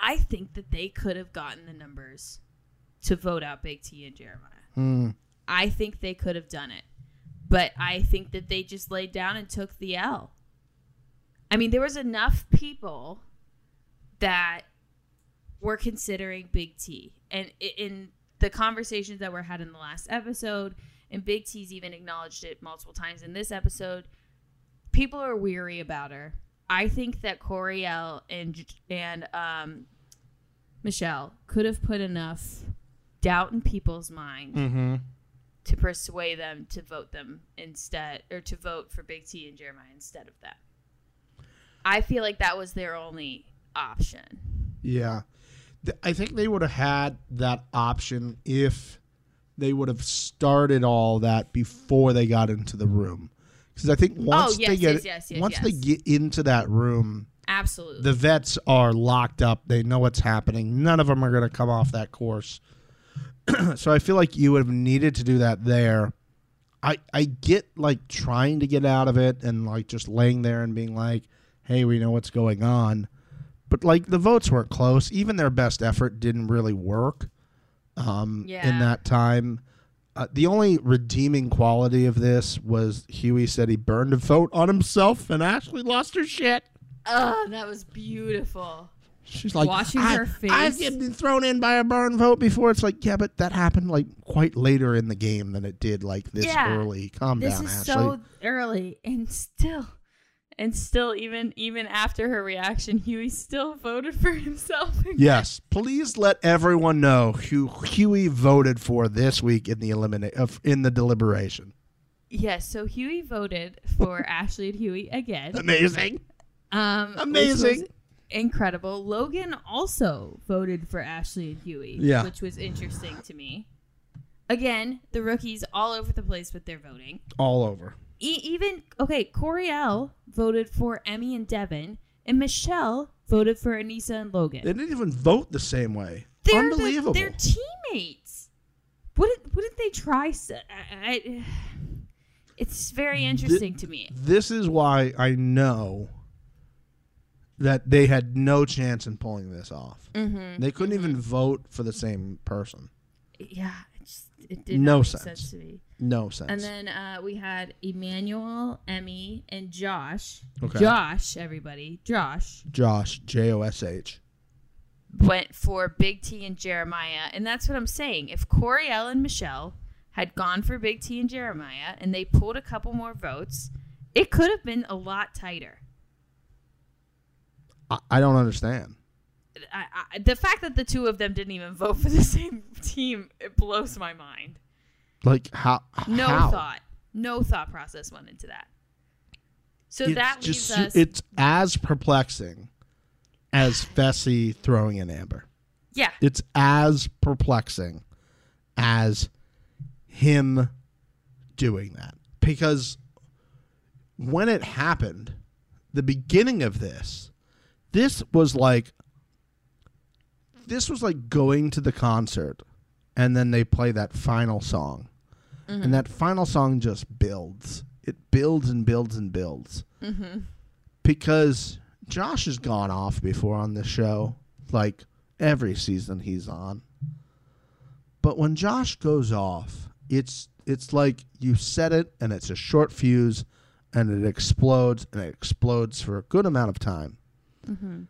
I think that they could have gotten the numbers to vote out Big T and Jeremiah. Mm. I think they could have done it. But I think that they just laid down and took the L. I mean, there was enough people that we're considering Big T. And in the conversations that were had in the last episode, and Big T's even acknowledged it multiple times in this episode, people are weary about her. I think that Coriel and Michelle could have put enough doubt in people's minds to persuade them to vote them instead, or to vote for Big T and Jeremiah instead of that. I feel like that was their only option. Yeah. I think they would have had that option if they would have started all that before they got into the room. Because I think once they get into that room, absolutely, the vets are locked up. They know what's happening. None of them are going to come off that course. So I feel like you would have needed to do that there. I get like trying to get out of it and like just laying there and being like, hey, we know what's going on. But, like, the votes weren't close. Even their best effort didn't really work in that time. The only redeeming quality of this was Huey said he burned a vote on himself, and Ashley lost her shit. Oh, that was beautiful. She's like, washing her face. I've been thrown in by a burn vote before. It's like, yeah, but that happened, like, quite later in the game than it did, like, this early. Calm down, Ashley. This is so early, and still... And still, even after her reaction, Huey still voted for himself. Yes. Please let everyone know who Huey voted for this week in the deliberation. Yes. Yeah, so Huey voted for Ashley and Huey again. Amazing. Amazing. Incredible. Logan also voted for Ashley and Huey, which was interesting to me. Again, the rookies all over the place with their voting. All over. Coriel voted for Emmy and Devin, and Michelle voted for Anissa and Logan. They didn't even vote the same way. Unbelievable. They're teammates. Wouldn't they try? It's very interesting to me. This is why I know that they had no chance in pulling this off. Mm-hmm. They couldn't even vote for the same person. Yeah, it did not make sense to me. No sense. And then we had Emmanuel, Emmy, and Josh. Okay. Josh, everybody. Josh. Josh, J-O-S-H. Went for Big T and Jeremiah. And that's what I'm saying. If Coriel and Michelle had gone for Big T and Jeremiah and they pulled a couple more votes, it could have been a lot tighter. I don't understand. The fact that the two of them didn't even vote for the same team, it blows my mind. Like, how? No thought process went into that. So it's that leaves us... It's as perplexing as Fessy throwing in Amber. Yeah. It's as perplexing as him doing that. Because when it happened, the beginning of this was like... This was like going to the concert and then they play that final song. Mm-hmm. And that final song just builds. It builds and builds and builds. Mm-hmm. Because Josh has gone off before on this show, like every season he's on. But when Josh goes off, it's like you set it and it's a short fuse and it explodes for a good amount of time. Mm-hmm.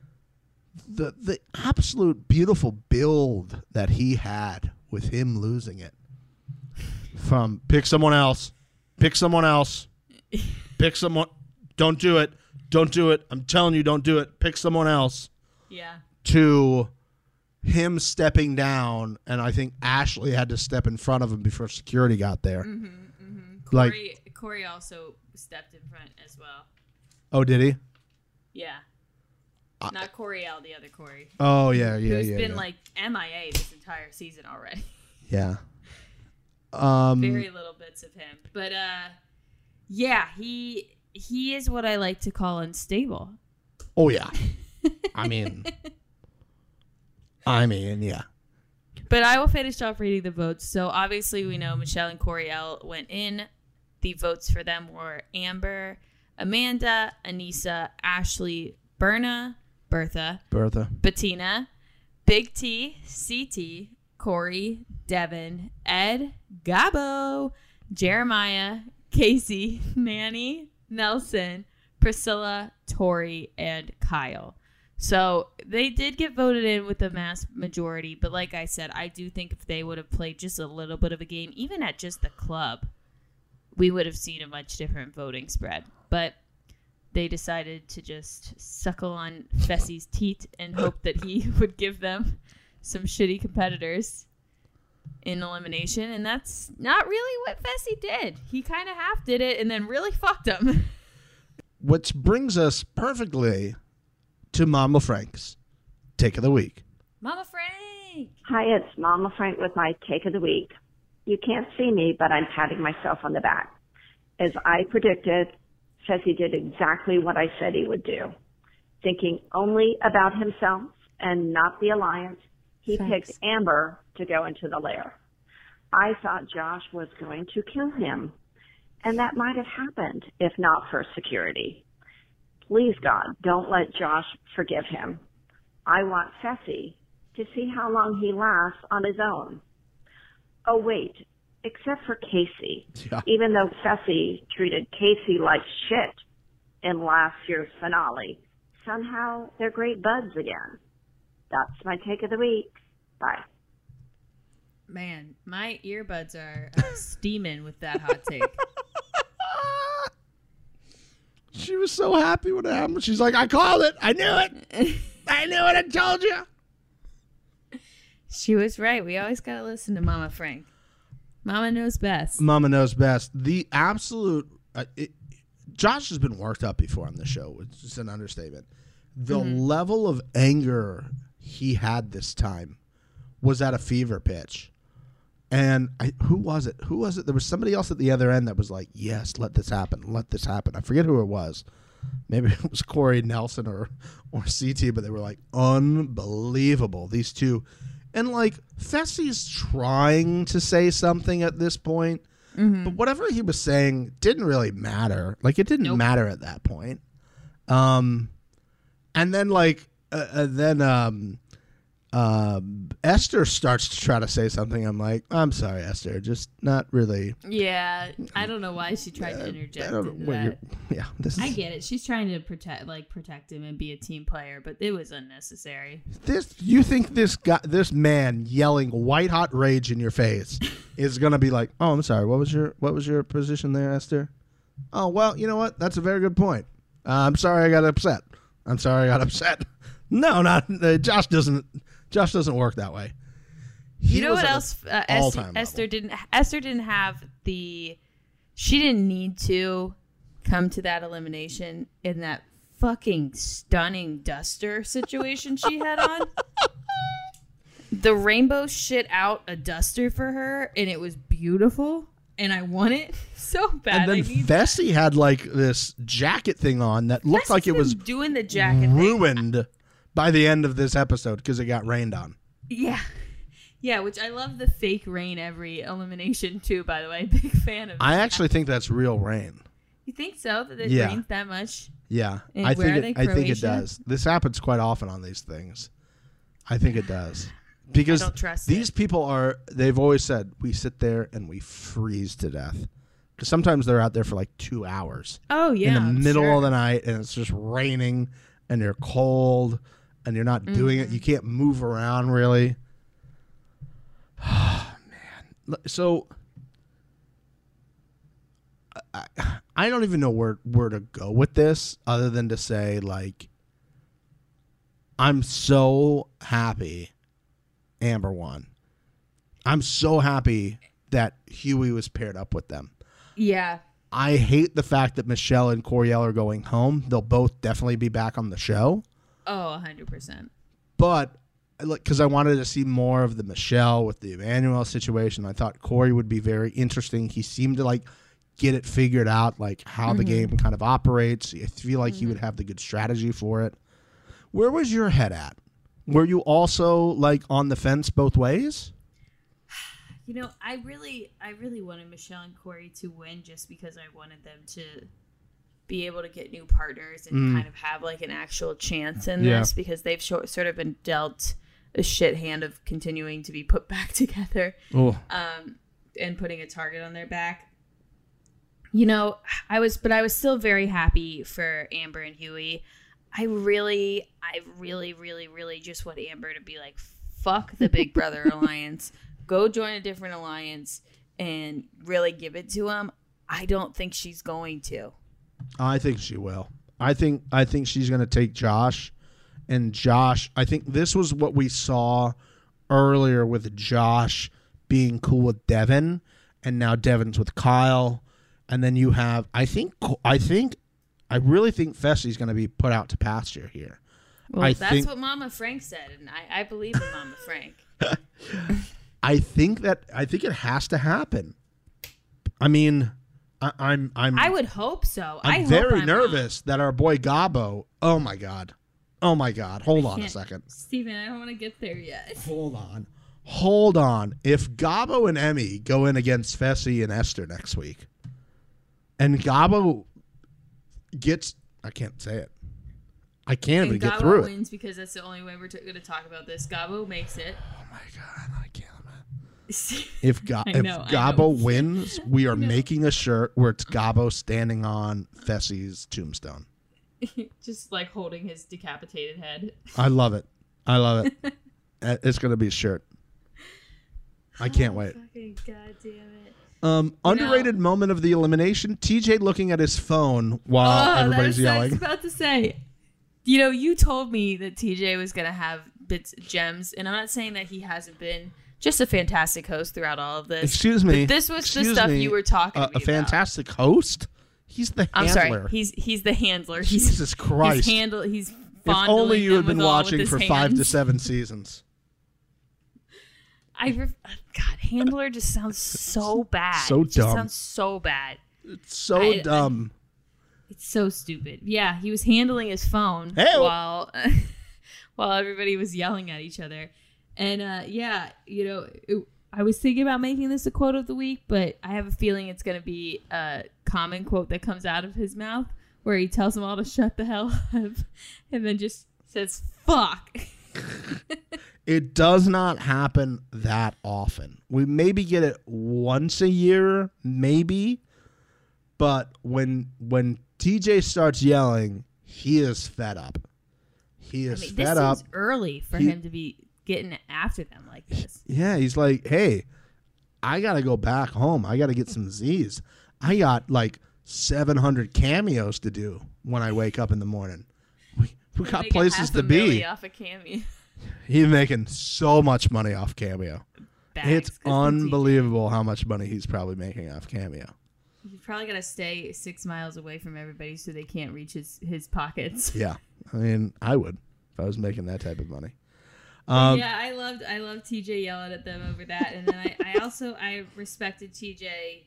The absolute beautiful build that he had with him losing it from pick someone else pick someone, don't do it I'm telling you, don't do it, pick someone else, yeah, to him stepping down. And I think Ashley had to step in front of him before security got there. Mm-hmm, mm-hmm. Corey also stepped in front as well. Oh, did he? Yeah. Not Coriel, the other Corey. Oh, yeah. Who's been like MIA this entire season already. Yeah. Very little bits of him. But, yeah, he is what I like to call unstable. Oh, yeah. I mean, yeah. But I will finish off reading the votes. So, obviously, we know Michelle and Coriel went in. The votes for them were Amber, Amanda, Anissa, Ashley, Berna, Bertha, Bettina, Big T, CT, Corey, Devin, Ed, Gabo, Jeremiah, Casey, Nani, Nelson, Priscilla, Tori, and Kyle. So they did get voted in with a mass majority, but like I said, I do think if they would have played just a little bit of a game, even at just the club, we would have seen a much different voting spread. But they decided to just suckle on Fessy's teat and hope that he would give them some shitty competitors in elimination. And that's not really what Fessy did. He kind of half did it and then really fucked him. Which brings us perfectly to Mama Frank's Take of the Week. Mama Frank! Hi, it's Mama Frank with my Take of the Week. You can't see me, but I'm patting myself on the back. As I predicted, Fessy did exactly what I said he would do. Thinking only about himself and not the alliance, he picked Amber to go into the lair. I thought Josh was going to kill him, and that might have happened if not for security. Please, God, don't let Josh forgive him. I want Fessy to see how long he lasts on his own. Oh, wait. Except for Casey, yeah. Even though Fessy treated Casey like shit in last year's finale. Somehow they're great buds again. That's my Take of the Week. Bye. Man, my earbuds are steaming with that hot take. She was so happy when it happened. She's like, I called it. I knew it. I knew it. I told you. She was right. We always got to listen to Mama Frank. Mama knows best. The absolute... Josh has been worked up before on the show, which is an understatement. The level of anger he had this time was at a fever pitch. And Who was it? There was somebody else at the other end that was like, yes, let this happen. I forget who it was. Maybe it was Corey, Nelson, or CT, but they were like, unbelievable. These two... And, like, Fessy's trying to say something at this point, but whatever he was saying didn't really matter. Like, it didn't matter at that point. And then Esther starts to try to say something. I'm like, I'm sorry, Esther, just not really. Yeah, I don't know why she tried to interject into that. Yeah, I get it. She's trying to protect him and be a team player, but it was unnecessary. You think this man yelling white hot rage in your face is gonna be like, oh, I'm sorry, what was your position there, Esther? Oh, well, you know what? That's a very good point. I'm sorry I got upset. No, not Josh doesn't. Josh doesn't work that way. You know what else? Esther didn't have the. She didn't need to come to that elimination in that fucking stunning duster situation she had on. The rainbow shit out a duster for her, and it was beautiful. And I want it so bad. And then Vessie had like this jacket thing on that looked Vessie's like it was doing the jacket ruined. Thing. By the end of this episode, because it got rained on. Yeah. Yeah, which I love the fake rain every elimination, too, by the way. Big fan of that. I actually think that's real rain. You think so? That it rains that much? Yeah. I think it does. This happens quite often on these things. I think it does. Because I don't trust these people are, they've always said, we sit there and we freeze to death. Because sometimes they're out there for like 2 hours. Oh, yeah. In the middle of the night, and it's just raining, and they're cold. And you're not doing it. You can't move around, really. Oh, man. So, I don't even know where to go with this other than to say, like, I'm so happy Amber won. I'm so happy that Huey was paired up with them. Yeah. I hate the fact that Michelle and Coriel are going home. They'll both definitely be back on the show. Oh, 100%. But, look, because I wanted to see more of the Michelle with the Emmanuel situation. I thought Corey would be very interesting. He seemed to, like, get it figured out, like, how the game kind of operates. I feel like he would have the good strategy for it. Where was your head at? Were you also, like, on the fence both ways? You know, I really wanted Michelle and Corey to win just because I wanted them to be able to get new partners and kind of have like an actual chance in this, because they've sort of been dealt a shit hand of continuing to be put back together and putting a target on their back. You know, I was still very happy for Amber and Huey. I really just want Amber to be like, fuck the Big Brother alliance, go join a different alliance and really give it to him. I don't think she's going to. I think she will. I think she's going to take Josh. And Josh, I think this was what we saw earlier with Josh being cool with Devin, and now Devin's with Kyle. And then you have I really think Fessy's going to be put out to pasture here. Well, that's what Mama Frank said, and I believe in Mama Frank. I think it has to happen. I mean, I would hope so. I'm very nervous that our boy Gabo. Oh my god. Hold on a second, Steven, I don't want to get there yet. Hold on. If Gabo and Emmy go in against Fessy and Esther next week, and Gabo gets, I can't say it. I can't even get through it. Gabo wins because that's the only way we're going to talk about this. Gabo makes it. Oh my god, I can't. If Gabo wins, we are making a shirt where it's Gabo standing on Fessy's tombstone. Just like holding his decapitated head. I love it. It's going to be a shirt. I can't wait. Fucking goddamn it. Underrated moment of the elimination, TJ looking at his phone while everybody's yelling. I was about to say, you know, you told me that TJ was going to have gems, and I'm not saying that he hasn't been. Just a fantastic host throughout all of this. Excuse me. But this was the stuff you were talking about. A fantastic host? He's the handler. I'm sorry. He's the handler. Jesus Christ. He's fondling. If only you had been watching for 5 to 7 seasons. God, handler just sounds so bad. So dumb. It just sounds so bad. It's so dumb. It's so stupid. Yeah, he was handling his phone while everybody was yelling at each other. And, you know, I was thinking about making this a quote of the week, but I have a feeling it's going to be a common quote that comes out of his mouth where he tells them all to shut the hell up and then just says, fuck. It does not happen that often. We maybe get it once a year, maybe. But when TJ starts yelling, he is fed up. He is fed up. This is early for him to be getting after them like this. Yeah, he's like, hey, I got to go back home. I got to get some Z's. I got like 700 cameos to do when I wake up in the morning. We got places to be. Off a cameo. He's making so much money off Cameo. It's unbelievable how much money he's probably making off Cameo. He's probably got to stay 6 miles away from everybody so they can't reach his pockets. Yeah. I mean, I would if I was making that type of money. Yeah, I loved TJ yelling at them over that. And then I also respected TJ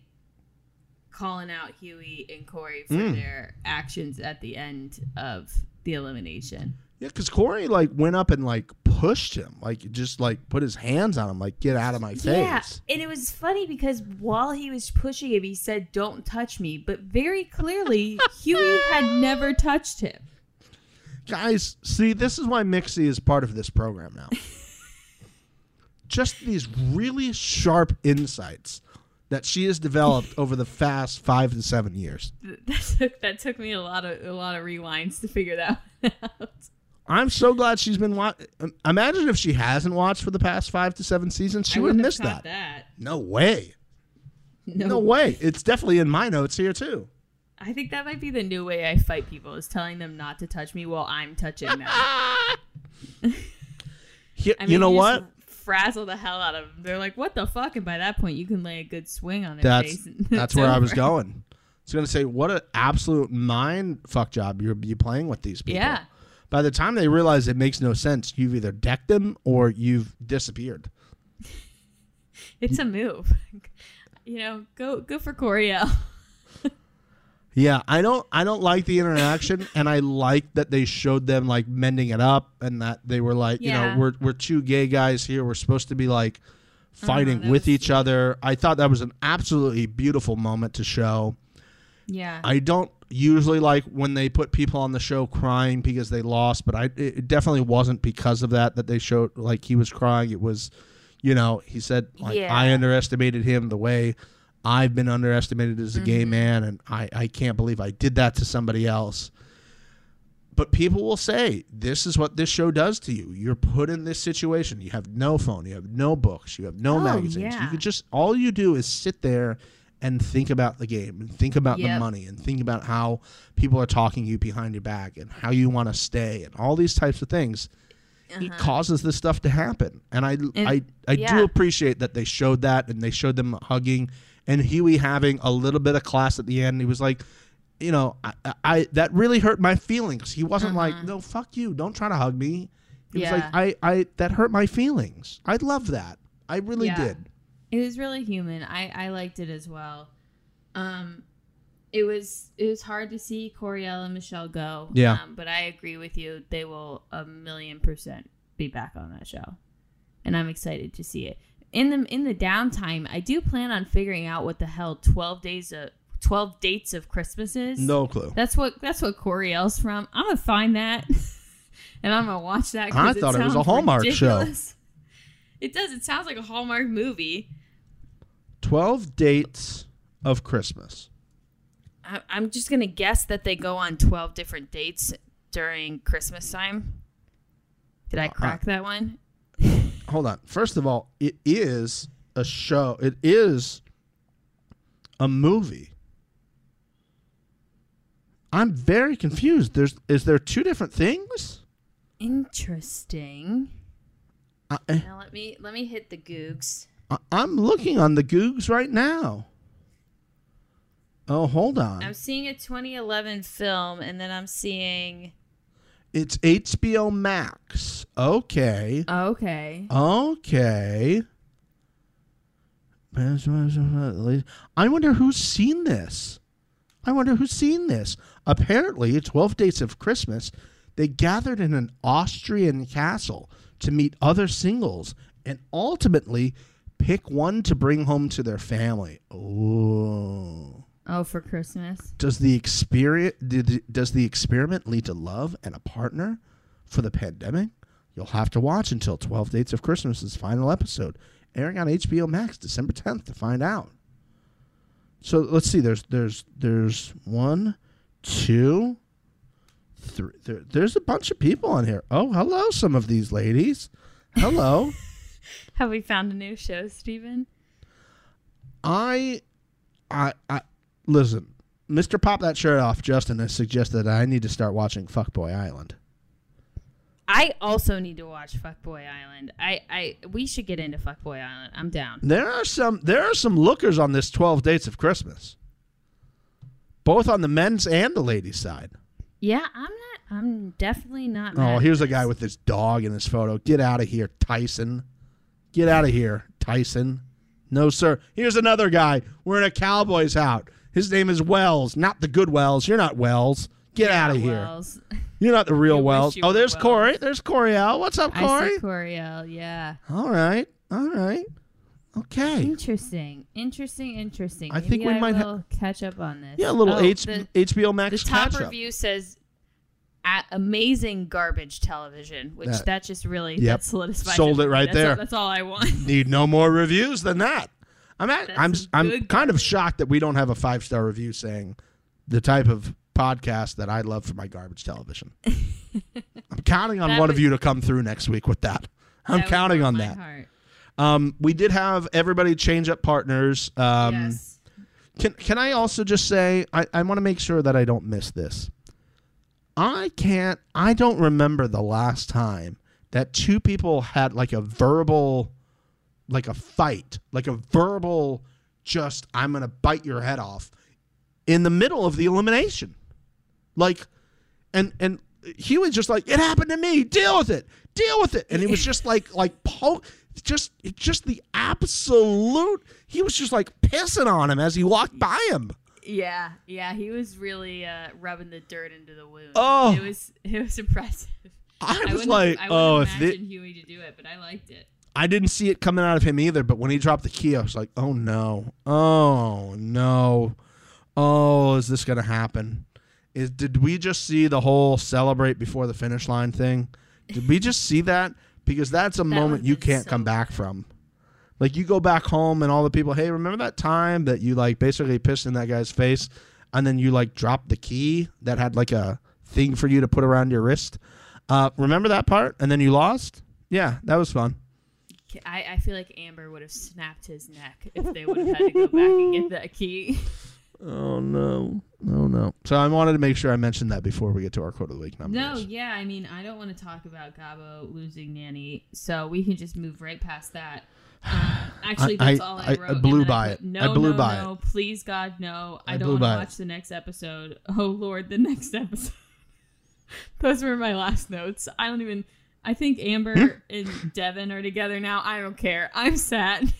calling out Huey and Corey for their actions at the end of the elimination. Yeah, because Corey like went up and like pushed him, like just like put his hands on him, like get out of my face. Yeah, and it was funny because while he was pushing him, he said, "Don't touch me," but very clearly Huey had never touched him. Guys, see, this is why Mixie is part of this program now. Just these really sharp insights that she has developed over the past 5 to 7 years. That took me a lot of rewinds to figure that one out. I'm so glad she's been watching. Imagine if she hasn't watched for the past 5 to 7 seasons. She would have missed that. No way. No way. It's definitely in my notes here, too. I think that might be the new way I fight people, is telling them not to touch me while I'm touching them. You know what? Frazzle the hell out of them. They're like, what the fuck? And by that point, you can lay a good swing on their face. That's where I was going. I was going to say, what an absolute mind fuck job you're playing with these people. Yeah. By the time they realize it makes no sense, you've either decked them or you've disappeared. It's a move. You know, go for Coriel. Yeah, I don't like the interaction, and I like that they showed them like mending it up and that they were like, you know, we're two gay guys here. We're supposed to be like fighting with each other. I thought that was an absolutely beautiful moment to show. Yeah. I don't usually like when they put people on the show crying because they lost, but it definitely wasn't because of that they showed like he was crying. It was, you know, he said like, I underestimated him the way I've been underestimated as a gay man, and I can't believe I did that to somebody else. But people will say, this is what this show does to you. You're put in this situation. You have no phone. You have no books. You have no magazines. You could just, all you do is sit there and think about the game and think about the money and think about how people are talking to you behind your back and how you want to stay and all these types of things. It causes this stuff to happen. And I do appreciate that they showed that, and they showed them hugging and Huey having a little bit of class at the end. He was like, you know, I that really hurt my feelings. He wasn't like, no, fuck you, don't try to hug me. He was like, I that hurt my feelings. I love that. I really did. It was really human. I liked it as well. It was hard to see Coriel and Michelle go. Yeah. But I agree with you. They will 1,000,000% be back on that show. And I'm excited to see it. In the downtime, I do plan on figuring out what the hell 12 Dates of Christmas is. No clue. That's what Coriel's from. I'm going to find that. And I'm going to watch that. I thought it was a Hallmark ridiculous show. It does. It sounds like a Hallmark movie. 12 Dates of Christmas. I'm just going to guess that they go on 12 different dates during Christmas time. Did I crack that one? Hold on. First of all, it is a show. It is a movie. I'm very confused. Is there two different things? Interesting. Now let me hit the Googs. I'm looking on the Googs right now. Oh, hold on. I'm seeing a 2011 film, and then I'm seeing... It's HBO Max. Okay. I wonder who's seen this. Apparently, 12 Dates of Christmas, they gathered in an Austrian castle to meet other singles and ultimately pick one to bring home to their family. Ooh. Oh, for Christmas. Does the experiment lead to love and a partner for the pandemic? You'll have to watch until 12 Dates of Christmas' final episode, airing on HBO Max December 10th to find out. So let's see. There's 1, 2, 3. There's a bunch of people on here. Oh, hello, some of these ladies. Hello. Have we found a new show, Stephen? I listen, Mr. Pop That Shirt Off, Justin, has suggested that I need to start watching Fuckboy Island. I also need to watch Fuckboy Island. We should get into Fuckboy Island. I'm down. There are some lookers on this 12 Dates of Christmas, both on the men's and the ladies' side. Yeah, I'm definitely not. Oh, here's a guy with his dog in this photo. Get out of here, Tyson. Get out of here, Tyson. No, sir. Here's another guy wearing a Cowboys hat. His name is Wells, not the good Wells. You're not Wells. Get out of here. Wells. You're not the real Wells. Oh, there's Wells. Corey. There's Coriel. What's up, Corey? I see Coriel, yeah. All right. Okay. Interesting. Maybe I think we might catch up on this. Yeah, a little HBO Max catch-up. The top review says amazing garbage television, which that just really solidified. Sold it right there. That's all I want. Need no more reviews than that. I'm kind of shocked that we don't have a 5-star review saying the type of podcast that I love for my garbage television. I'm counting on one of you to come through next week with that. I'm counting on that. Heart. We did have everybody change up partners. Yes. Can I also just say, I want to make sure that I don't miss this. I don't remember the last time that two people had like a verbal, just, I'm going to bite your head off in the middle of the elimination. Like, and he was just like, it happened to me. Deal with it. And it was just like the absolute, he was just like pissing on him as he walked by him. Yeah. He was really rubbing the dirt into the wound. Oh, it was impressive. I was like, I wouldn't imagine Huey to do it, but I liked it. I didn't see it coming out of him either, but when he dropped the key, I was like, oh no. Oh, is this going to happen? Did we just see the whole celebrate before the finish line thing? Did we just see that? Because that's a moment you can't come back from. Like, you go back home and all the people, hey, remember that time that you, like, basically pissed in that guy's face and then you, like, dropped the key that had, like, a thing for you to put around your wrist? Remember that part? And then you lost? Yeah, that was fun. I feel like Amber would have snapped his neck if they would have had to go back and get that key. Oh, no. So I wanted to make sure I mentioned that before we get to our quote of the week numbers. No, yeah. I mean, I don't want to talk about Gabo losing Nani, so we can just move right past that. Actually, that's all I wrote. I blew by it. No, please, God, no. I don't want to watch the next episode. Oh, Lord, the next episode. Those were my last notes. I think Amber and Devin are together now. I don't care. I'm sad.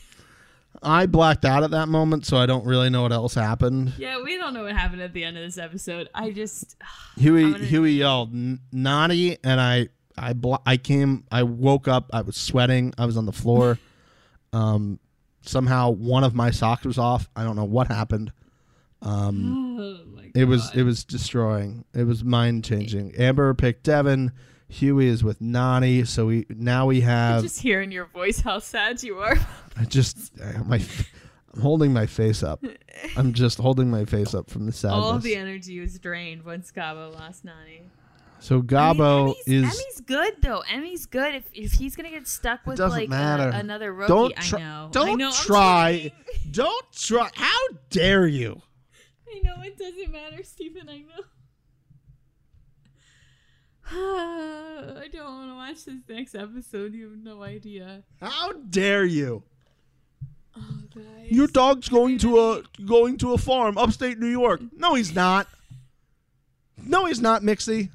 I blacked out at that moment, so I don't really know what else happened. Yeah, we don't know what happened at the end of this episode. I just... Huey yelled, Nani, and I woke up. I was sweating. I was on the floor. Somehow, one of my socks was off. I don't know what happened. Oh, my God. It was destroying. It was mind-changing. Amber picked Devin. Huey is with Nani, so we have. I'm just hearing your voice, how sad you are. I'm holding my face up. I'm just holding my face up from the sadness. All the energy was drained once Gabo lost Nani. So Gabo is. Emmy's good though. Emmy's good. If he's gonna get stuck with like another rookie, Don't try. How dare you? I know it doesn't matter, Stephen. I know. I don't want to watch this next episode. You have no idea. How dare you? Oh, guys. Your dog's going to a farm upstate New York. No, he's not. No, he's not, Mixie.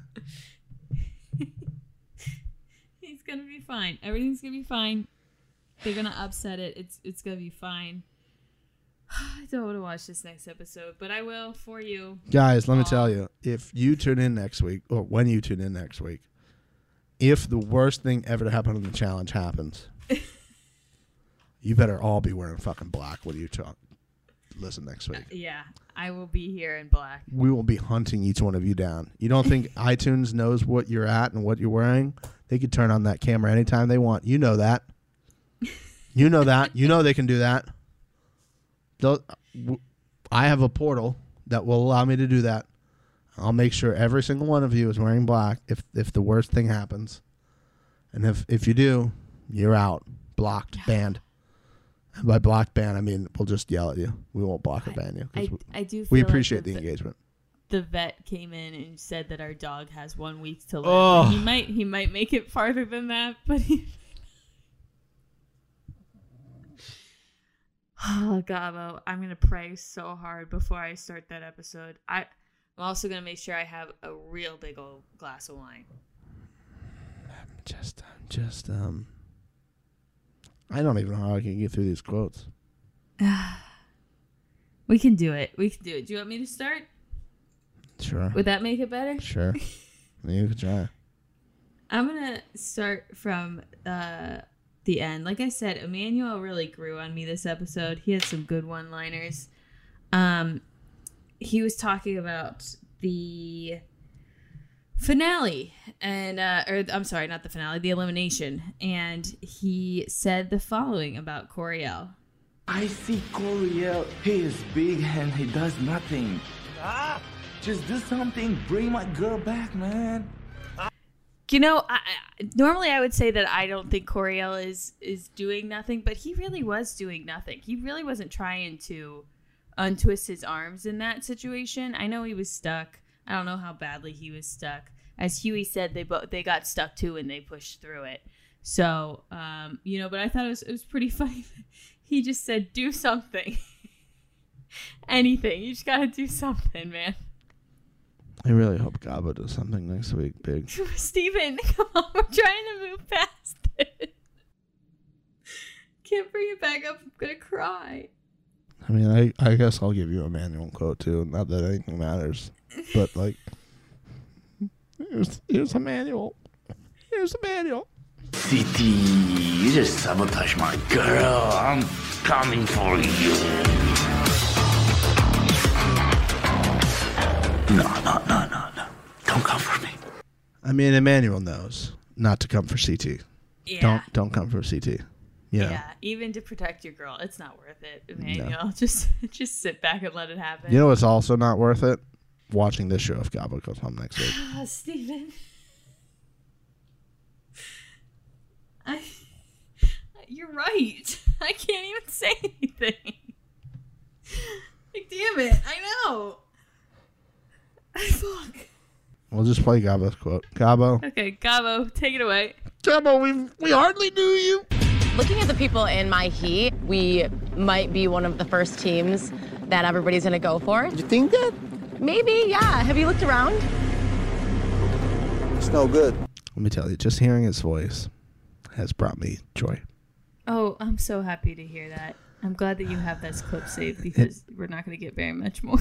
He's gonna be fine. Everything's gonna be fine. They're gonna upset it. It's gonna be fine. I don't want to watch this next episode, but I will for you. Guys, let me tell you, if you tune in next week, or when you tune in next week, if the worst thing ever to happen on The Challenge happens, you better all be wearing fucking black when you talk. listen next week. Yeah, I will be here in black. We will be hunting each one of you down. You don't think iTunes knows what you're at and what you're wearing? They could turn on that camera anytime they want. You know that. You know that. You know they can do that. I have a portal that will allow me to do that. I'll make sure every single one of you is wearing black if the worst thing happens. And if you do, you're out. Blocked, banned. And by blocked, banned, I mean we'll just yell at you. We won't block or ban you. I do feel we appreciate like the engagement. The vet came in and said that our dog has 1 week to live. Oh. Like he might make it farther than that, but he... Oh, Gabo, I'm going to pray so hard before I start that episode. I'm also going to make sure I have a real big old glass of wine. I'm just I don't even know how I can get through these quotes. We can do it. We can do it. Do you want me to start? Sure. Would that make it better? Sure. You can try. I'm going to start from the end. Like I said, Emmanuel really grew on me this episode. He had some good one-liners. He was talking about the finale and the elimination, and he said the following about Coriel. I see Coriel. He is big and he does nothing. Just do something. Bring my girl back, man. You know, normally I would say that I don't think Coriel is doing nothing, but he really was doing nothing. He really wasn't trying to untwist his arms in that situation. I know he was stuck. I don't know how badly he was stuck. As Huey said, they got stuck too and they pushed through it. So, but I thought it was pretty funny. He just said, do something. Anything. You just got to do something, man. I really hope Gabo does something next week, big. Steven, come on. We're trying to move past it. Can't bring it back up. I'm going to cry. I mean, I guess I'll give you a manual quote, too. Not that anything matters. But, like, here's a manual. Here's a manual. CT, you just sabotage my girl. I'm coming for you. No. Don't come for me. I mean, Emmanuel knows not to come for CT. Yeah. Don't come for CT. Yeah, even to protect your girl, it's not worth it, Emmanuel. No. Just sit back and let it happen. You know what's also not worth it? Watching this show if Gabo goes home next week. Oh, Steven. You're right. I can't even say anything. Like, damn it, I know. Fuck. We'll just play Gabo's quote. Gabo. Okay, Gabo, take it away. Gabo, we hardly knew you. Looking at the people in my heat, we might be one of the first teams that everybody's going to go for. You think that? Maybe, yeah. Have you looked around? It's no good. Let me tell you, just hearing his voice has brought me joy. Oh, I'm so happy to hear that. I'm glad that you have this clip saved because we're not going to get very much more.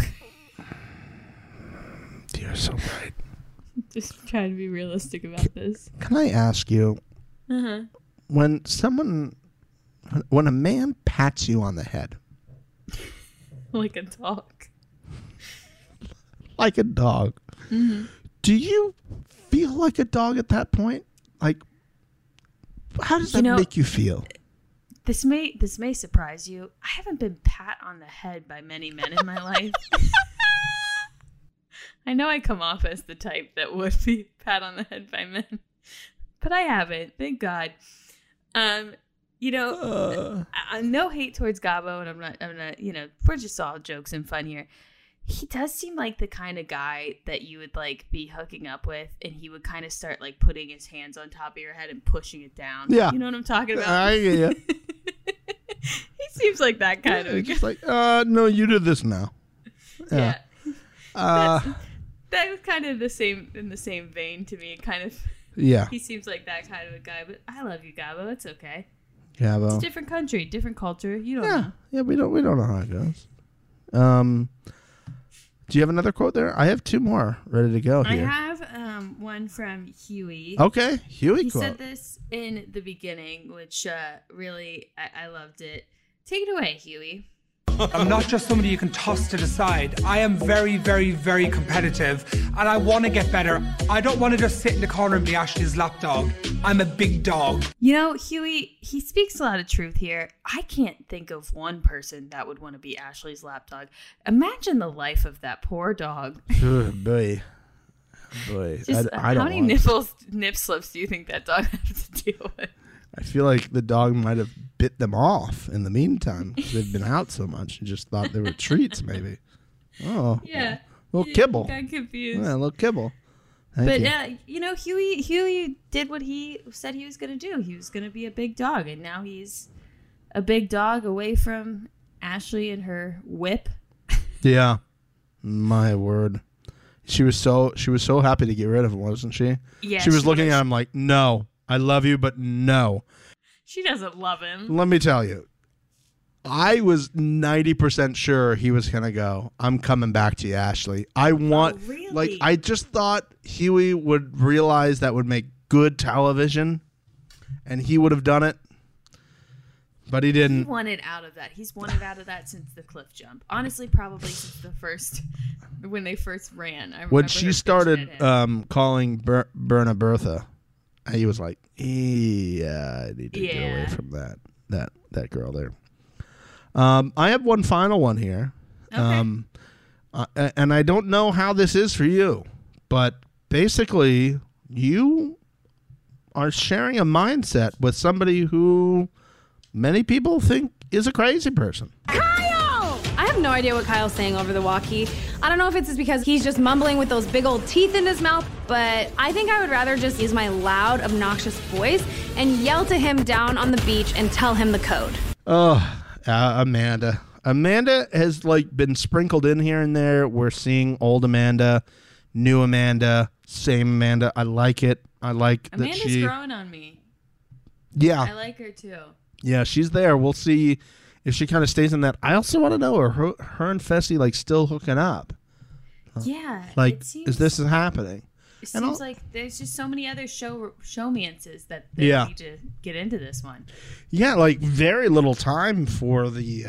You're so right. Just trying to be realistic about this. Can I ask you? Uh-huh. When a man pats you on the head. Like a dog. Like a dog. Mm-hmm. Do you feel like a dog at that point? Like, how does that make you feel? This may surprise you. I haven't been pat on the head by many men in my life. I know I come off as the type that would be pat on the head by men. But I haven't. Thank God. No hate towards Gabo, and I'm not, we're just all jokes and fun here. He does seem like the kind of guy that you would like be hooking up with, and he would kind of start like putting his hands on top of your head and pushing it down. Yeah. You know what I'm talking about? Yeah. He seems like that kind of guy. Just like, no, you do this now. Yeah. That was kind of in the same vein to me. Kind of. Yeah. He seems like that kind of a guy, but I love you, Gabo. It's okay. Gabo. It's a different country, different culture. You don't know. Yeah, we don't know how it goes. Do you have another quote there? I have two more ready to go here. I have one from Huey. Okay, Huey quote. He said this in the beginning, which really, I loved it. Take it away, Huey. I'm not just somebody you can toss to the side. I am very, very, very competitive, and I want to get better. I don't want to just sit in the corner and be Ashley's lapdog. I'm a big dog. You know, Huey, he speaks a lot of truth here. I can't think of one person that would want to be Ashley's lapdog. Imagine the life of that poor dog. Sure, boy. Boy, just, I don't how many nip slips do you think that dog has to deal with? I feel like the dog might have bit them off in the meantime because they've been out so much and just thought they were treats, maybe. Oh, yeah, little kibble. I got confused. Yeah, a little kibble. But you know, Huey did what he said he was going to do. He was going to be a big dog, and now he's a big dog away from Ashley and her whip. Yeah, my word. She was so happy to get rid of him, wasn't she? Yeah. She was looking at him like, no, I love you, but no. She doesn't love him. Let me tell you, I was 90% sure he was gonna go, I'm coming back to you, Ashley. Really? Like, I just thought Huey would realize that would make good television, and he would have done it. But he didn't. He wanted out of that. He's wanted out of that since the cliff jump. Honestly, probably since when they first ran. I remember when she started calling Berna Bertha, he was like, yeah, I need to get away from that girl there. I have one final one here. Okay. And I don't know how this is for you, but basically you are sharing a mindset with somebody who many people think is a crazy person. Kyle! I have no idea what Kyle's saying over the walkie. I don't know if it's just because he's just mumbling with those big old teeth in his mouth, but I think I would rather just use my loud, obnoxious voice and yell to him down on the beach and tell him the code. Oh, Amanda. Amanda has, like, been sprinkled in here and there. We're seeing old Amanda, new Amanda, same Amanda. I like it. I like Amanda's that growing on me. Yeah. I like her, too. Yeah, she's there. We'll see if she kind of stays in that. I also want to know, are her and Fessy, like, still hooking up? Yeah. Like, is this happening? It seems like there's just so many other showmances that they need to get into this one. Yeah, like, very little time for the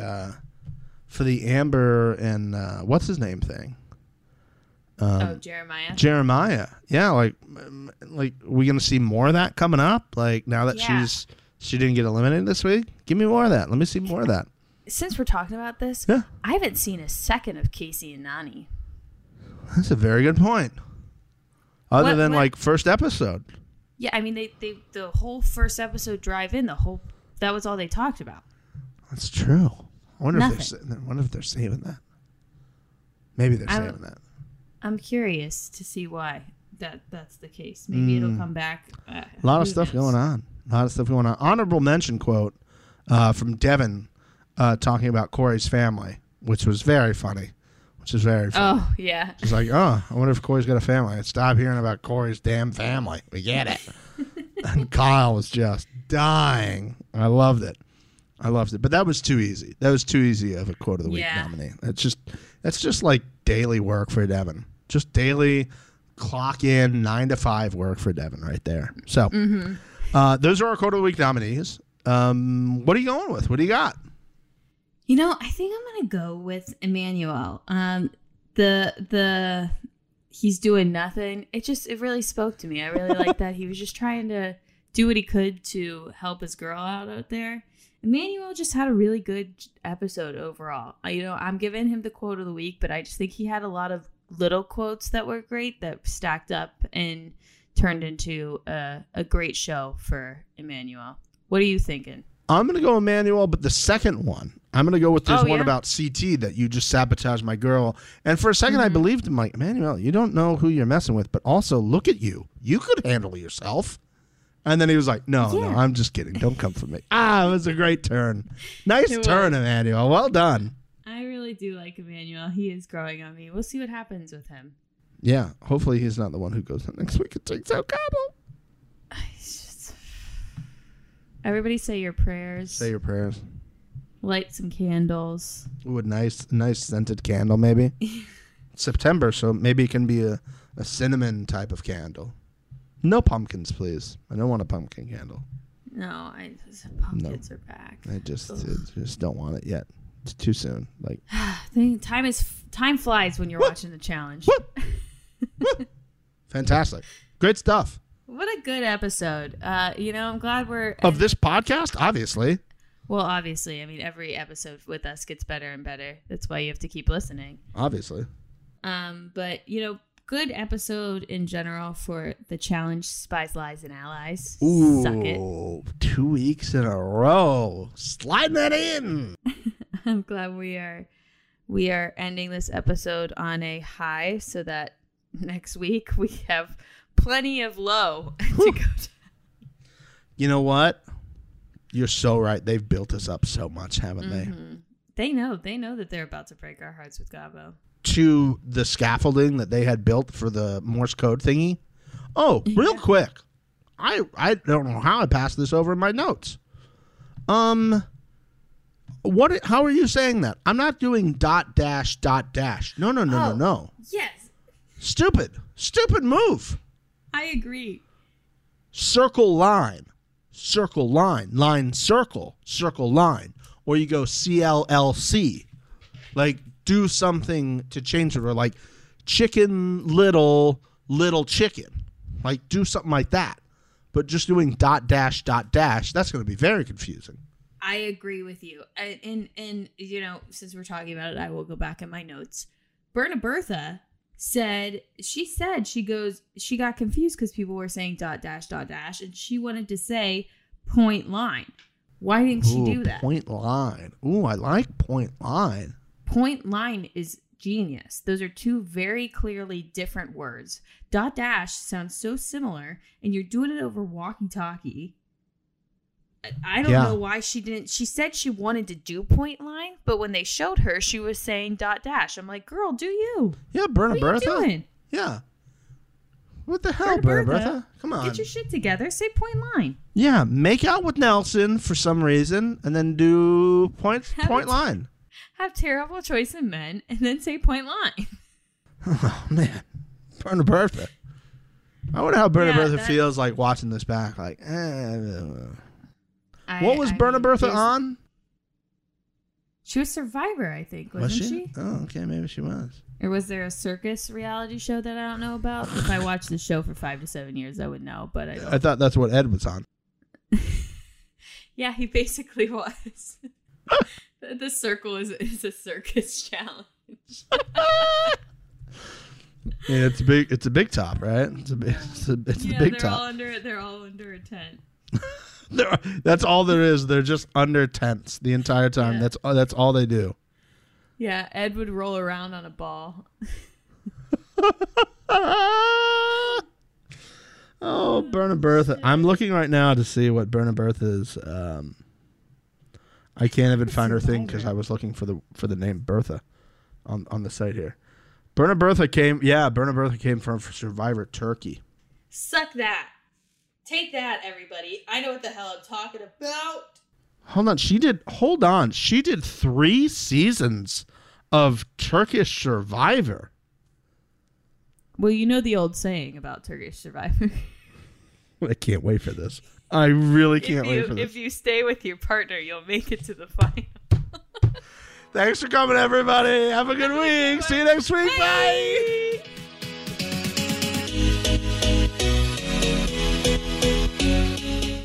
Amber and what's-his-name thing. Jeremiah. Jeremiah. Yeah, like we going to see more of that coming up? Like, now that she didn't get eliminated this week? Give me more of that. Let me see more of that. Since we're talking about this, I haven't seen a second of Casey and Nani. That's a very good point. Other than first episode. Yeah, I mean, they the whole first episode drive-in, that was all they talked about. That's true. I wonder if they're saving that. Maybe they're saving that. I'm curious to see why that's the case. Maybe it'll come back. A lot of stuff going on. Honorable mention quote from Devin talking about Corey's family, which was very funny. Oh, yeah. She's like, I wonder if Corey's got a family. I'd stop hearing about Corey's damn family. We get it. And Kyle was just dying. I loved it. But that was too easy. That was too easy of a quote of the week nominee. That's just like daily work for Devin. Just daily clock in 9 to 5 work for Devin right there. So. Mm-hmm. Those are our Quote of the Week nominees. What are you going with? What do you got? You know, I think I'm going to go with Emmanuel. The he's doing nothing. It really spoke to me. I really like that. He was just trying to do what he could to help his girl out there. Emmanuel just had a really good episode overall. You know, I'm giving him the Quote of the Week, but I just think he had a lot of little quotes that were great that stacked up and turned into a great show for Emmanuel. What are you thinking? I'm going to go Emmanuel, but the second one. I'm going to go with this one about CT that you just sabotaged my girl. And for a second, I believed him, like, Emmanuel, you don't know who you're messing with, but also look at you. You could handle yourself. And then he was like, no, I'm just kidding. Don't come for me. It was a great turn. Nice turn, Emmanuel. Well done. I really do like Emmanuel. He is growing on me. We'll see what happens with him. Yeah, hopefully he's not the one who goes next week and takes out Gabo. Everybody say your prayers. Say your prayers. Light some candles. Ooh, a nice scented candle, maybe. September, so maybe it can be a cinnamon type of candle. No pumpkins, please. I don't want a pumpkin candle. No, pumpkins are back. I just don't want it yet. too soon. Like, time flies when you're watching The Challenge. Fantastic. Great stuff. What a good episode. I'm glad we're... Of this podcast? Obviously. Well, obviously. I mean, every episode with us gets better and better. That's why you have to keep listening. Obviously. But good episode in general for The Challenge, Spies, Lies, and Allies. Ooh, suck it. 2 weeks in a row. Slide that in. I'm glad we are ending this episode on a high so that next week we have... plenty of low to go to. You know what? You're so right. They've built us up so much, haven't they? They know that they're about to break our hearts with Gabo. To the scaffolding that they had built for the Morse code thingy. Oh, real quick. I don't know how I passed this over in my notes. What? How are you saying that? I'm not doing ... No. Yes. Stupid move. I agree. Circle line, or you go CLLC. Like, do something to change it, or like chicken little chicken. Like, do something like that. But just doing ... that's going to be very confusing. I agree with you. And since we're talking about it, I will go back in my notes. Bertha said she got confused because people were saying ... and she wanted to say point line. Why didn't she do that? Point line. Ooh, I like point line. Point line is genius. Those are two very clearly different words. ... sounds so similar, and you're doing it over walkie-talkie. I don't know why she didn't. She said she wanted to do point line, but when they showed her, she was saying ... I'm like, girl, do you? Yeah, Bertha. What are you doing? Yeah. What the hell, Bertha? Come on. Get your shit together. Say point line. Yeah, make out with Nelson for some reason, and then do point line. Have terrible choice in men, and then say point line. Oh, man. Bertha. I wonder how Bertha feels like watching this back. Like, what was Bertha on? She was Survivor, I think, wasn't she? Oh, okay, maybe she was. Or was there a circus reality show that I don't know about? If I watched the show for 5 to 7 years, I would know, but I don't. I thought that's what Ed was on. Yeah, he basically was. The circle is a circus challenge. Yeah, it's a big top, right? It's a big top. They're all under a tent. That's all there is. They're just under tents the entire time. Yeah. That's all they do. Yeah, Ed would roll around on a ball. Oh, Bertha. I'm looking right now to see what Bertha's. I can't even find her thing because I was looking for the name Bertha on the site here. Bertha came from Survivor Turkey. Suck that. Take that, everybody. I know what the hell I'm talking about. Hold on. She did 3 seasons of Turkish Survivor. Well, you know the old saying about Turkish Survivor. I can't wait for this. I really can't wait for this. If you stay with your partner, you'll make it to the final. Thanks for coming, everybody. Have a good week. See you next week. Bye.